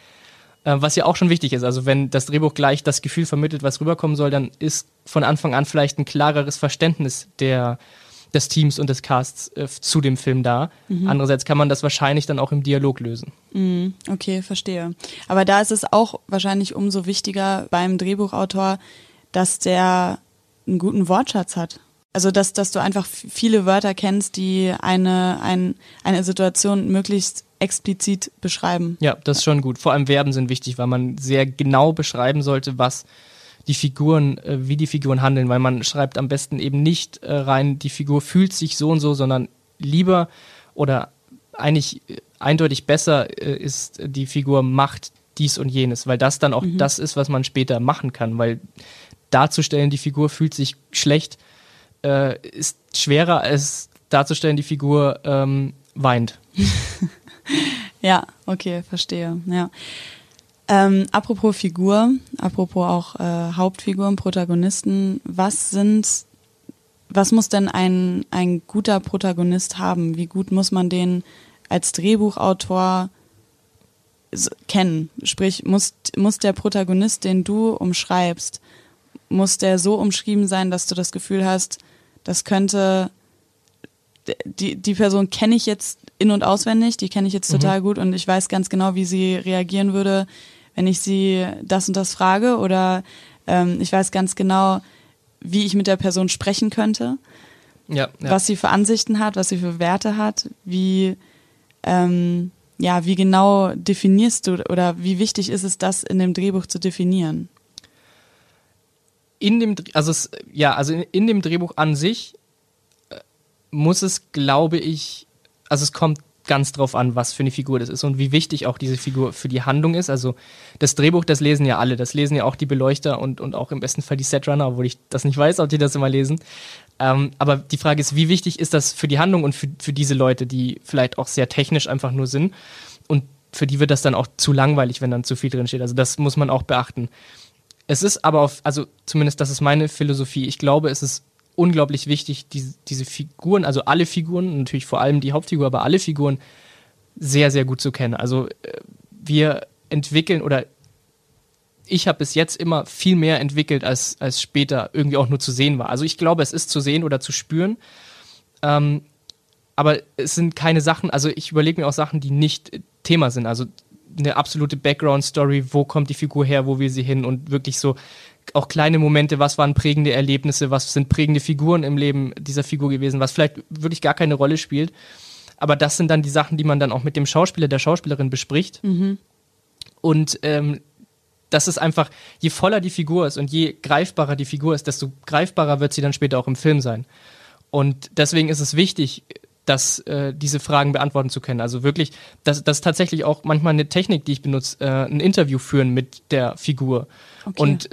was ja auch schon wichtig ist. Also wenn das Drehbuch gleich das Gefühl vermittelt, was rüberkommen soll, dann ist von Anfang an vielleicht ein klareres Verständnis des Teams und des Casts zu dem Film da. Mhm. Andererseits kann man das wahrscheinlich dann auch im Dialog lösen. Mhm, okay, verstehe. Aber da ist es auch wahrscheinlich umso wichtiger beim Drehbuchautor, dass der einen guten Wortschatz hat. Also dass du einfach viele Wörter kennst, die eine Situation möglichst explizit beschreiben. Ja, das ist schon gut. Vor allem Verben sind wichtig, weil man sehr genau beschreiben sollte, wie die Figuren handeln, weil man schreibt am besten eben nicht rein, die Figur fühlt sich so und so, sondern lieber oder eigentlich eindeutig besser ist, die Figur macht dies und jenes, weil das dann auch das ist, was man später machen kann, weil darzustellen, die Figur fühlt sich schlecht, ist schwerer als darzustellen, die Figur weint. Ja, okay, verstehe. Ja. Apropos Figur, apropos auch Hauptfiguren, Protagonisten, was muss denn ein guter Protagonist haben? Wie gut muss man den als Drehbuchautor kennen? Sprich, muss der Protagonist, den du umschreibst, muss der so umschrieben sein, dass du das Gefühl hast, das könnte... Die Person kenne ich jetzt in- und auswendig, die kenne ich jetzt total gut und ich weiß ganz genau, wie sie reagieren würde, wenn ich sie das und das frage oder ich weiß ganz genau, wie ich mit der Person sprechen könnte, was sie für Ansichten hat, was sie für Werte hat, wie genau definierst du oder wie wichtig ist es, das in dem Drehbuch zu definieren? In dem Drehbuch an sich muss es, glaube ich, also es kommt ganz drauf an, was für eine Figur das ist und wie wichtig auch diese Figur für die Handlung ist. Also das Drehbuch, das lesen ja alle, das lesen ja auch die Beleuchter und auch im besten Fall die Setrunner, obwohl ich das nicht weiß, ob die das immer lesen. Aber die Frage ist, wie wichtig ist das für die Handlung und für diese Leute, die vielleicht auch sehr technisch einfach nur sind und für die wird das dann auch zu langweilig, wenn dann zu viel drin steht. Also das muss man auch beachten. Es ist aber, zumindest das ist meine Philosophie, ich glaube, es ist unglaublich wichtig, diese Figuren, also alle Figuren, natürlich vor allem die Hauptfigur, aber alle Figuren sehr, sehr gut zu kennen. Also wir entwickeln oder ich habe bis jetzt immer viel mehr entwickelt, als später irgendwie auch nur zu sehen war. Also ich glaube, es ist zu sehen oder zu spüren, aber es sind keine Sachen, also ich überlege mir auch Sachen, die nicht Thema sind. Also eine absolute Background-Story, wo kommt die Figur her, wo will sie hin und wirklich so auch kleine Momente, was waren prägende Erlebnisse, was sind prägende Figuren im Leben dieser Figur gewesen, was vielleicht wirklich gar keine Rolle spielt. Aber das sind dann die Sachen, die man dann auch mit dem Schauspieler, der Schauspielerin bespricht. Mhm. Und das ist einfach, je voller die Figur ist und je greifbarer die Figur ist, desto greifbarer wird sie dann später auch im Film sein. Und deswegen ist es wichtig, diese Fragen beantworten zu können. Also wirklich, das ist tatsächlich auch manchmal eine Technik, die ich benutze, ein Interview führen mit der Figur. Okay. Und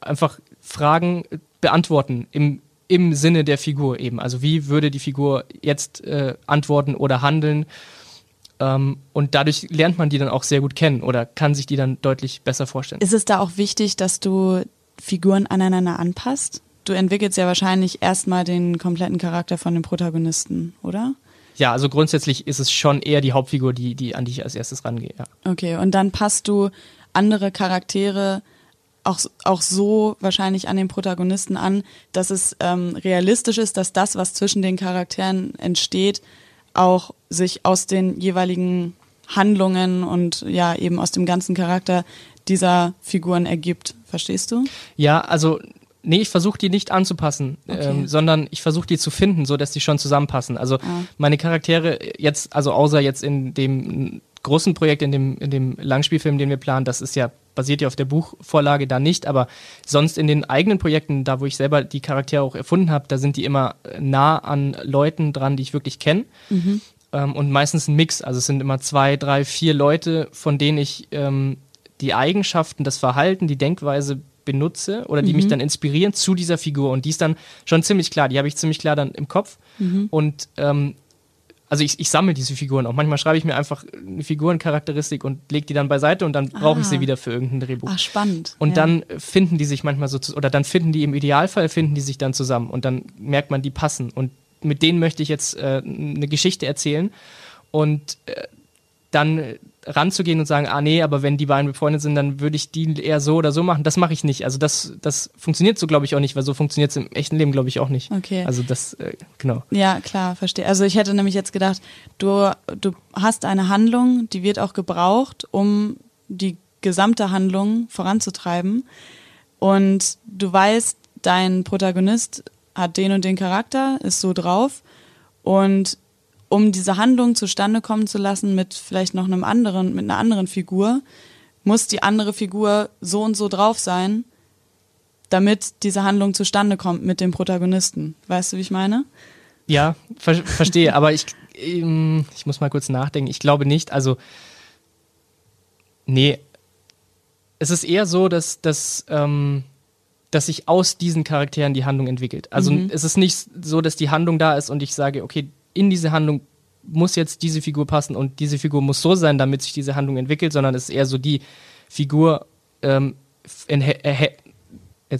einfach Fragen beantworten im Sinne der Figur eben. Also wie würde die Figur jetzt antworten oder handeln? Und dadurch lernt man die dann auch sehr gut kennen oder kann sich die dann deutlich besser vorstellen. Ist es da auch wichtig, dass du Figuren aneinander anpasst? Du entwickelst ja wahrscheinlich erstmal den kompletten Charakter von dem Protagonisten, oder? Ja, also grundsätzlich ist es schon eher die Hauptfigur, die an die ich als erstes rangehe. Ja. Okay, und dann passt du andere Charaktere auch so wahrscheinlich an den Protagonisten an, dass es realistisch ist, dass das, was zwischen den Charakteren entsteht, auch sich aus den jeweiligen Handlungen und ja eben aus dem ganzen Charakter dieser Figuren ergibt. Verstehst du? Ja, also nee, ich versuche die nicht anzupassen, okay, sondern ich versuche die zu finden, sodass die schon zusammenpassen. Also meine Charaktere jetzt, also außer jetzt in dem großen Projekt, in dem Langspielfilm, den wir planen, das ist ja basiert ja auf der Buchvorlage, da nicht, aber sonst in den eigenen Projekten, da wo ich selber die Charaktere auch erfunden habe, da sind die immer nah an Leuten dran, die ich wirklich kenne. Mhm. Und meistens ein Mix, also es sind immer 2, 3, 4 Leute, von denen ich die Eigenschaften, das Verhalten, die Denkweise benutze oder die mich dann inspirieren zu dieser Figur, und die ist dann schon ziemlich klar, die habe ich ziemlich klar dann im Kopf und also ich sammle diese Figuren auch. Manchmal schreibe ich mir einfach eine Figurencharakteristik und lege die dann beiseite und dann brauche ich sie wieder für irgendein Drehbuch. Ach, spannend. Und dann finden die sich manchmal so, oder dann finden die im Idealfall, finden die sich dann zusammen und dann merkt man, die passen. Und mit denen möchte ich jetzt eine Geschichte erzählen und dann ranzugehen und sagen, ah nee, aber wenn die beiden befreundet sind, dann würde ich die eher so oder so machen. Das mache ich nicht. Also das funktioniert so, glaube ich, auch nicht, weil so funktioniert es im echten Leben, glaube ich, auch nicht. Okay. Also das, genau. Ja, klar, verstehe. Also ich hätte nämlich jetzt gedacht, du hast eine Handlung, die wird auch gebraucht, um die gesamte Handlung voranzutreiben. Und du weißt, dein Protagonist hat den und den Charakter, ist so drauf, und um diese Handlung zustande kommen zu lassen mit vielleicht noch mit einer anderen Figur, muss die andere Figur so und so drauf sein, damit diese Handlung zustande kommt mit dem Protagonisten. Weißt du, wie ich meine? Ja, verstehe, aber ich muss mal kurz nachdenken. Ich glaube nicht, also nee, es ist eher so, dass sich aus diesen Charakteren die Handlung entwickelt. Also es ist nicht so, dass die Handlung da ist und ich sage, okay, in diese Handlung muss jetzt diese Figur passen und diese Figur muss so sein, damit sich diese Handlung entwickelt, sondern es ist eher so die Figur jetzt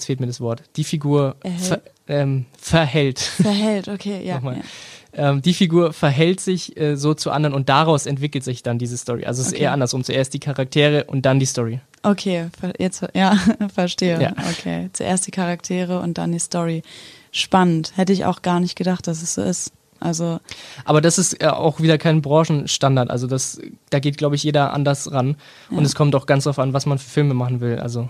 fehlt mir das Wort. Die Figur verhält. Verhält, okay, ja. Nochmal. Ja. Die Figur verhält sich so zu anderen und daraus entwickelt sich dann diese Story. Also es ist eher andersrum. Zuerst die Charaktere und dann die Story. Okay, jetzt ja, verstehe. Ja. Okay, zuerst die Charaktere und dann die Story. Spannend. Hätte ich auch gar nicht gedacht, dass es so ist. Also, aber das ist auch wieder kein Branchenstandard, also da geht, glaube ich, jeder anders ran und es kommt auch ganz darauf an, was man für Filme machen will. Also,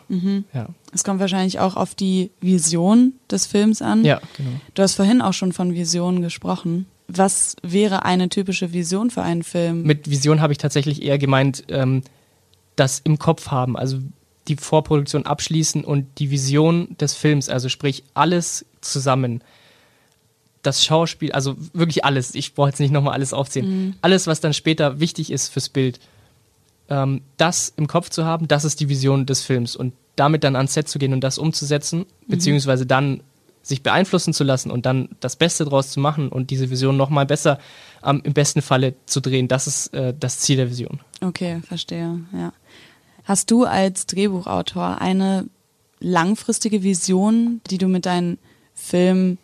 es kommt wahrscheinlich auch auf die Vision des Films an. Ja, genau. Du hast vorhin auch schon von Visionen gesprochen. Was wäre eine typische Vision für einen Film? Mit Vision habe ich tatsächlich eher gemeint, das im Kopf haben, also die Vorproduktion abschließen und die Vision des Films, also sprich alles zusammen. Das Schauspiel, also wirklich alles, ich brauche jetzt nicht nochmal alles aufzählen, alles, was dann später wichtig ist fürs Bild, das im Kopf zu haben, das ist die Vision des Films, und damit dann ans Set zu gehen und das umzusetzen, beziehungsweise dann sich beeinflussen zu lassen und dann das Beste draus zu machen und diese Vision nochmal besser, im besten Falle zu drehen, das ist das Ziel der Vision. Okay, verstehe, ja. Hast du als Drehbuchautor eine langfristige Vision, die du mit deinen Filmen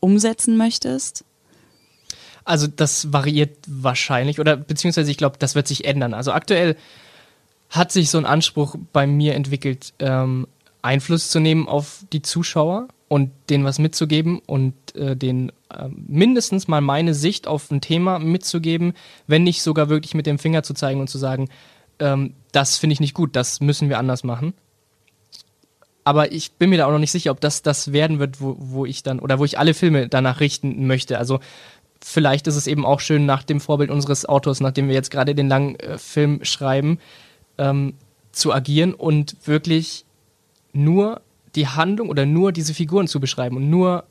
umsetzen möchtest? Also das variiert wahrscheinlich, oder beziehungsweise ich glaube, das wird sich ändern. Also aktuell hat sich so ein Anspruch bei mir entwickelt, Einfluss zu nehmen auf die Zuschauer und denen was mitzugeben und denen mindestens mal meine Sicht auf ein Thema mitzugeben, wenn nicht sogar wirklich mit dem Finger zu zeigen und zu sagen, das finde ich nicht gut, das müssen wir anders machen. Aber ich bin mir da auch noch nicht sicher, ob das werden wird, wo ich dann, oder wo ich alle Filme danach richten möchte. Also vielleicht ist es eben auch schön, nach dem Vorbild unseres Autors, nachdem wir jetzt gerade den langen Film schreiben, zu agieren und wirklich nur die Handlung oder nur diese Figuren zu beschreiben und nur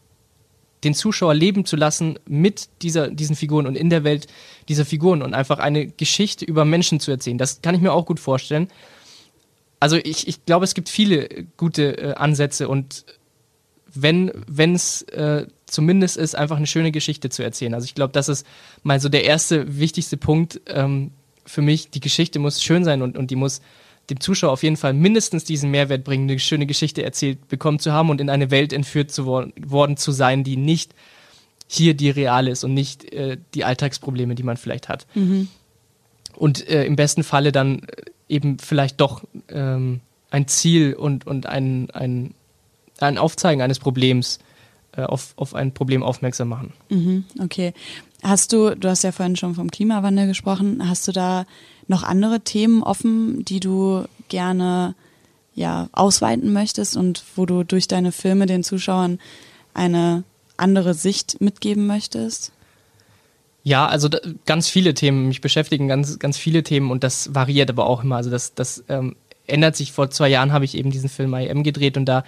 den Zuschauer leben zu lassen mit diesen Figuren und in der Welt dieser Figuren und einfach eine Geschichte über Menschen zu erzählen. Das kann ich mir auch gut vorstellen. Also ich glaube, es gibt viele gute Ansätze, und wenn es zumindest ist, einfach eine schöne Geschichte zu erzählen. Also ich glaube, das ist mal so der erste wichtigste Punkt für mich. Die Geschichte muss schön sein und die muss dem Zuschauer auf jeden Fall mindestens diesen Mehrwert bringen, eine schöne Geschichte erzählt bekommen zu haben und in eine Welt entführt worden zu sein, die nicht hier die reale ist und nicht die Alltagsprobleme, die man vielleicht hat. Mhm. Und im besten Falle dann eben vielleicht doch ein Ziel und ein Aufzeigen eines Problems auf ein Problem aufmerksam machen. Mhm, okay. Du hast ja vorhin schon vom Klimawandel gesprochen, hast du da noch andere Themen offen, die du gerne ausweiten möchtest und wo du durch deine Filme den Zuschauern eine andere Sicht mitgeben möchtest? Ja, also ganz viele Themen, mich beschäftigen ganz, ganz viele Themen und das variiert aber auch immer. Also das ändert sich. Vor 2 Jahren habe ich eben diesen Film IM gedreht und da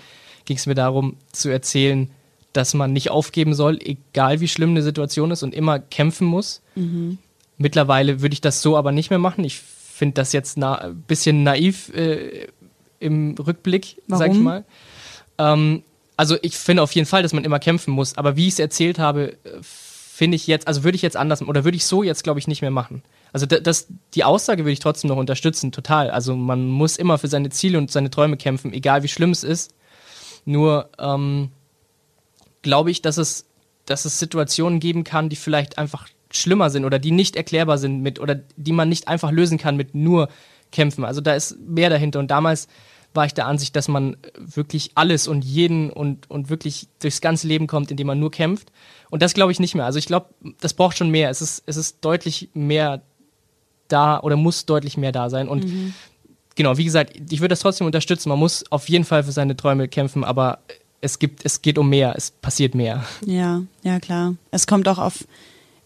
ging es mir darum zu erzählen, dass man nicht aufgeben soll, egal wie schlimm eine Situation ist und immer kämpfen muss. Mhm. Mittlerweile würde ich das so aber nicht mehr machen. Ich finde das jetzt ein bisschen naiv im Rückblick, Warum? Sag ich mal. Also ich finde auf jeden Fall, dass man immer kämpfen muss. Aber wie ich es erzählt habe, finde ich jetzt, also würde ich jetzt anders machen oder würde ich so jetzt, glaube ich, nicht mehr machen. Also die Aussage würde ich trotzdem noch unterstützen, total. Also man muss immer für seine Ziele und seine Träume kämpfen, egal wie schlimm es ist. Nur glaube ich, dass es Situationen geben kann, die vielleicht einfach schlimmer sind oder die nicht erklärbar sind oder die man nicht einfach lösen kann mit nur kämpfen. Also da ist mehr dahinter. Und damals war ich der Ansicht, dass man wirklich alles und jeden und wirklich durchs ganze Leben kommt, indem man nur kämpft. Und das glaube ich nicht mehr. Also ich glaube, das braucht schon mehr. Es ist deutlich mehr da oder muss deutlich mehr da sein. Und genau, wie gesagt, ich würde das trotzdem unterstützen. Man muss auf jeden Fall für seine Träume kämpfen, aber es geht um mehr, es passiert mehr. Ja, klar. Es kommt auch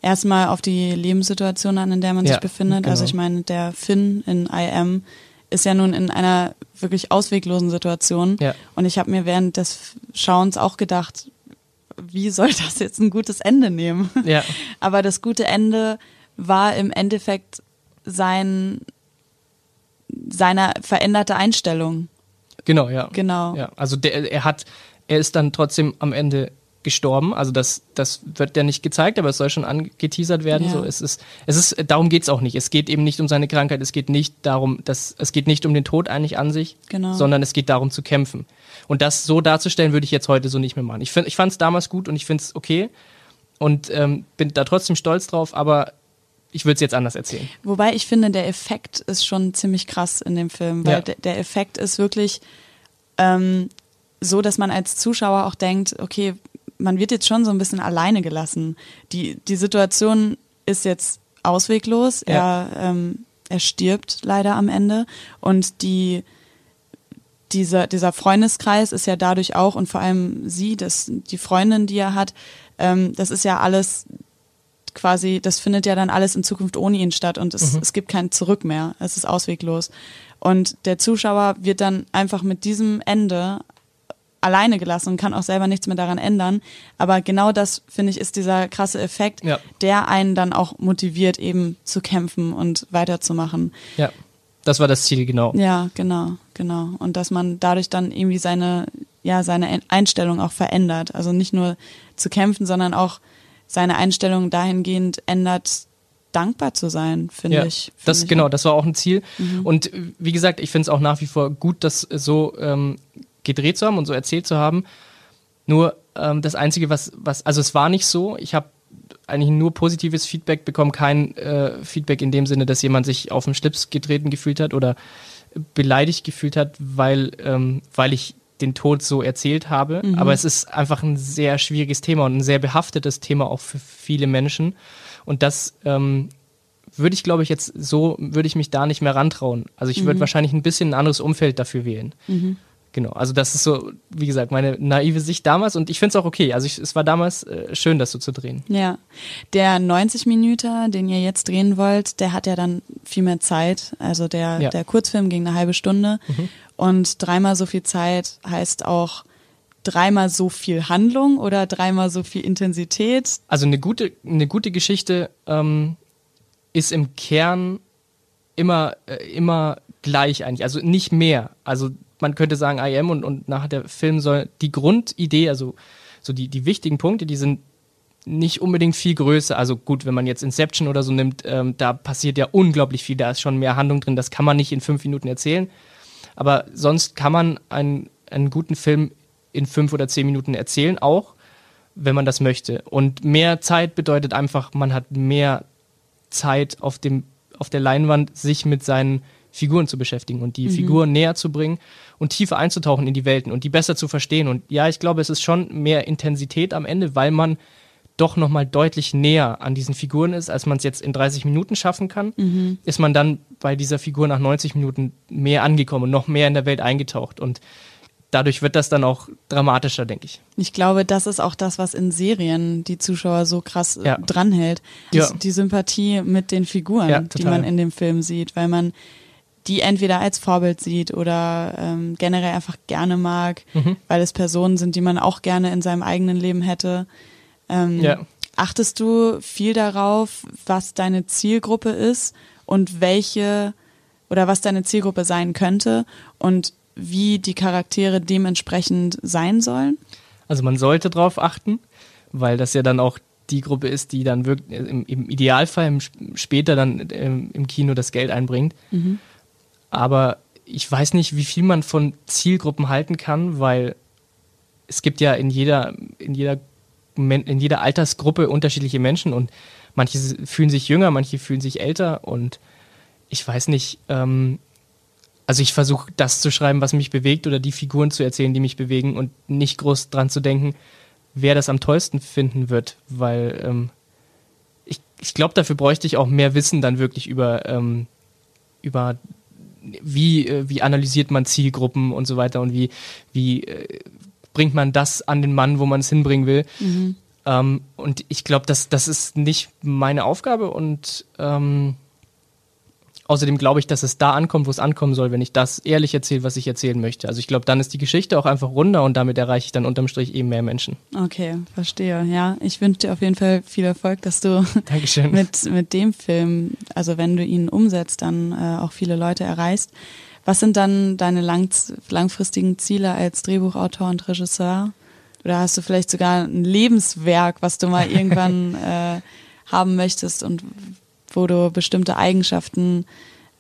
erstmal auf die Lebenssituation an, in der man sich befindet. Genau. Also ich meine, der Finn in IM ist ja nun in einer wirklich ausweglosen Situation. Ja. Und ich habe mir während des Schauens auch gedacht, wie soll das jetzt ein gutes Ende nehmen? Ja. Aber das gute Ende war im Endeffekt seine veränderte Einstellung. Genau, ja. Genau. Ja. Also er ist dann trotzdem am Ende gestorben, also das wird ja nicht gezeigt, aber es soll schon angeteasert werden. Ja. So, es ist, darum geht es auch nicht. Es geht eben nicht um seine Krankheit, es geht nicht darum, es geht nicht um den Tod eigentlich an sich, genau, sondern es geht darum zu kämpfen. Und das so darzustellen, würde ich jetzt heute so nicht mehr machen. Ich fand es damals gut und ich finde es okay und bin da trotzdem stolz drauf, aber ich würde es jetzt anders erzählen. Wobei ich finde, der Effekt ist schon ziemlich krass in dem Film, weil der Effekt ist wirklich so, dass man als Zuschauer auch denkt, okay, man wird jetzt schon so ein bisschen alleine gelassen. Die Situation ist jetzt ausweglos. Ja. Er stirbt leider am Ende. Und dieser Freundeskreis ist ja dadurch auch, und vor allem sie, die Freundin, die er hat, das ist ja alles quasi, das findet ja dann alles in Zukunft ohne ihn statt. Und es gibt kein Zurück mehr. Es ist ausweglos. Und der Zuschauer wird dann einfach mit diesem Ende alleine gelassen und kann auch selber nichts mehr daran ändern. Aber genau das, finde ich, ist dieser krasse Effekt, der einen dann auch motiviert, eben zu kämpfen und weiterzumachen. Ja, das war das Ziel, genau. Ja, genau. Und dass man dadurch dann irgendwie seine Einstellung auch verändert. Also nicht nur zu kämpfen, sondern auch seine Einstellung dahingehend ändert, dankbar zu sein, finde ich. Genau, das war auch ein Ziel. Mhm. Und wie gesagt, ich finde es auch nach wie vor gut, dass so gedreht zu haben und so erzählt zu haben. Nur das Einzige, also es war nicht so, ich habe eigentlich nur positives Feedback bekommen, kein Feedback in dem Sinne, dass jemand sich auf den Schlips getreten gefühlt hat oder beleidigt gefühlt hat, weil ich den Tod so erzählt habe. Mhm. Aber es ist einfach ein sehr schwieriges Thema und ein sehr behaftetes Thema auch für viele Menschen. Und das würde ich mich da nicht mehr rantrauen. Also ich würde wahrscheinlich ein bisschen ein anderes Umfeld dafür wählen. Mhm. Genau, also das ist so, wie gesagt, meine naive Sicht damals und ich finde es auch okay. Also es war damals schön, das so zu drehen. Ja, der 90-Minüter, den ihr jetzt drehen wollt, der hat ja dann viel mehr Zeit. Also der Kurzfilm ging eine halbe Stunde und 3-mal so viel Zeit heißt auch 3-mal so viel Handlung oder 3-mal so viel Intensität. Also eine gute Geschichte ist im Kern immer gleich eigentlich, also nicht mehr. Also man könnte sagen, IM und nachher der Film soll die Grundidee, also so die wichtigen Punkte, die sind nicht unbedingt viel größer, also gut, wenn man jetzt Inception oder so nimmt, da passiert ja unglaublich viel, da ist schon mehr Handlung drin, das kann man nicht in 5 Minuten erzählen, aber sonst kann man einen guten Film in 5 oder 10 Minuten erzählen, auch wenn man das möchte. Und mehr Zeit bedeutet einfach, man hat mehr Zeit auf der Leinwand, sich mit seinen Figuren zu beschäftigen und die Figuren näher zu bringen und tiefer einzutauchen in die Welten und die besser zu verstehen. Und ja, ich glaube, es ist schon mehr Intensität am Ende, weil man doch nochmal deutlich näher an diesen Figuren ist, als man es jetzt in 30 Minuten schaffen kann, ist man dann bei dieser Figur nach 90 Minuten mehr angekommen und noch mehr in der Welt eingetaucht. Und dadurch wird das dann auch dramatischer, denke ich. Ich glaube, das ist auch das, was in Serien die Zuschauer so krass dranhält. Also die Sympathie mit den Figuren, die man in dem Film sieht, weil man die entweder als Vorbild sieht oder generell einfach gerne mag, weil es Personen sind, die man auch gerne in seinem eigenen Leben hätte. Achtest du viel darauf, was deine Zielgruppe ist und welche oder was deine Zielgruppe sein könnte und wie die Charaktere dementsprechend sein sollen? Also man sollte drauf achten, weil das ja dann auch die Gruppe ist, die dann wirklich im Idealfall später dann im Kino das Geld einbringt. Aber ich weiß nicht, wie viel man von Zielgruppen halten kann, weil es gibt ja in jeder Altersgruppe unterschiedliche Menschen und manche fühlen sich jünger, manche fühlen sich älter und ich weiß nicht, also ich versuche das zu schreiben, was mich bewegt oder die Figuren zu erzählen, die mich bewegen und nicht groß dran zu denken, wer das am tollsten finden wird, weil ich glaube, dafür bräuchte ich auch mehr Wissen dann wirklich über wie analysiert man Zielgruppen und so weiter und wie bringt man das an den Mann, wo man es hinbringen will. Und ich glaube, das ist nicht meine Aufgabe. Und außerdem glaube ich, dass es da ankommt, wo es ankommen soll, wenn ich das ehrlich erzähle, was ich erzählen möchte. Also ich glaube, dann ist die Geschichte auch einfach runder und damit erreiche ich dann unterm Strich eben mehr Menschen. Okay, verstehe. Ja, ich wünsche dir auf jeden Fall viel Erfolg, dass du mit dem Film, also wenn du ihn umsetzt, dann auch viele Leute erreichst. Was sind dann deine langfristigen Ziele als Drehbuchautor und Regisseur? Oder hast du vielleicht sogar ein Lebenswerk, was du mal irgendwann haben möchtest und wo du bestimmte Eigenschaften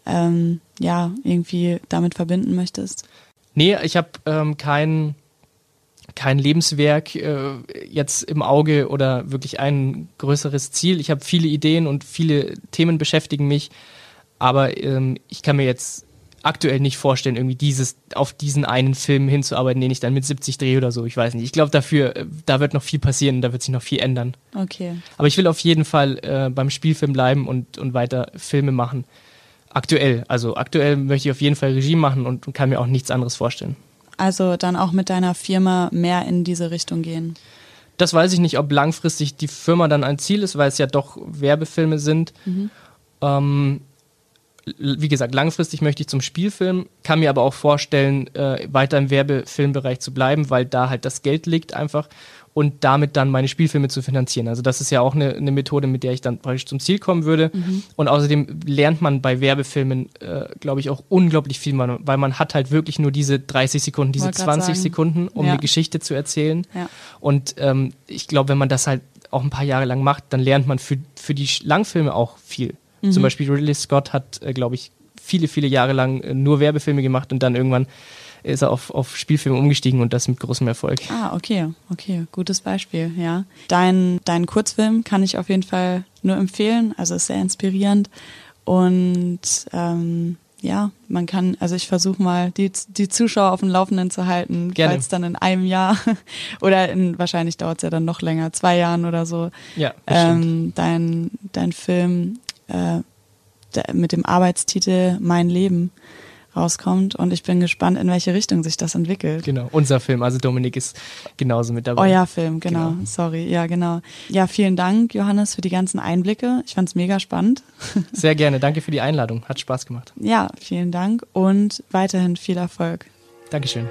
irgendwie damit verbinden möchtest? Nee, ich habe kein Lebenswerk jetzt im Auge oder wirklich ein größeres Ziel. Ich habe viele Ideen und viele Themen beschäftigen mich, aber ich kann mir jetzt aktuell nicht vorstellen, irgendwie auf diesen einen Film hinzuarbeiten, den ich dann mit 70 drehe oder so, ich weiß nicht. Ich glaube, da wird noch viel passieren, da wird sich noch viel ändern. Okay. Aber ich will auf jeden Fall beim Spielfilm bleiben und weiter Filme machen. Aktuell möchte ich auf jeden Fall Regie machen und kann mir auch nichts anderes vorstellen. Also dann auch mit deiner Firma mehr in diese Richtung gehen? Das weiß ich nicht, ob langfristig die Firma dann ein Ziel ist, weil es ja doch Werbefilme sind. Wie gesagt, langfristig möchte ich zum Spielfilm, kann mir aber auch vorstellen, weiter im Werbefilmbereich zu bleiben, weil da halt das Geld liegt einfach und damit dann meine Spielfilme zu finanzieren. Also das ist ja auch eine Methode, mit der ich dann praktisch zum Ziel kommen würde. Und außerdem lernt man bei Werbefilmen, glaube ich, auch unglaublich viel, weil man hat halt wirklich nur diese 30 Sekunden, diese 20 Sekunden, um eine Geschichte zu erzählen. Und ich glaube, wenn man das halt auch ein paar Jahre lang macht, dann lernt man für die Langfilme auch viel. Zum Beispiel Ridley Scott hat, glaube ich, viele, viele Jahre lang nur Werbefilme gemacht und dann irgendwann ist er auf Spielfilme umgestiegen und das mit großem Erfolg. Ah, okay, gutes Beispiel, ja. Dein Kurzfilm kann ich auf jeden Fall nur empfehlen, also ist sehr inspirierend und man kann, also ich versuche mal, die Zuschauer auf dem Laufenden zu halten, falls dann in einem Jahr oder wahrscheinlich dauert es ja dann noch länger, 2 Jahren oder so, dein Film mit dem Arbeitstitel Mein Leben rauskommt und ich bin gespannt, in welche Richtung sich das entwickelt. Genau, unser Film, also Dominik ist genauso mit dabei. Euer Film, genau. Sorry, ja genau. Ja, vielen Dank, Johannes, für die ganzen Einblicke. Ich fand's mega spannend. Sehr gerne, danke für die Einladung, hat Spaß gemacht. Ja, vielen Dank und weiterhin viel Erfolg. Dankeschön.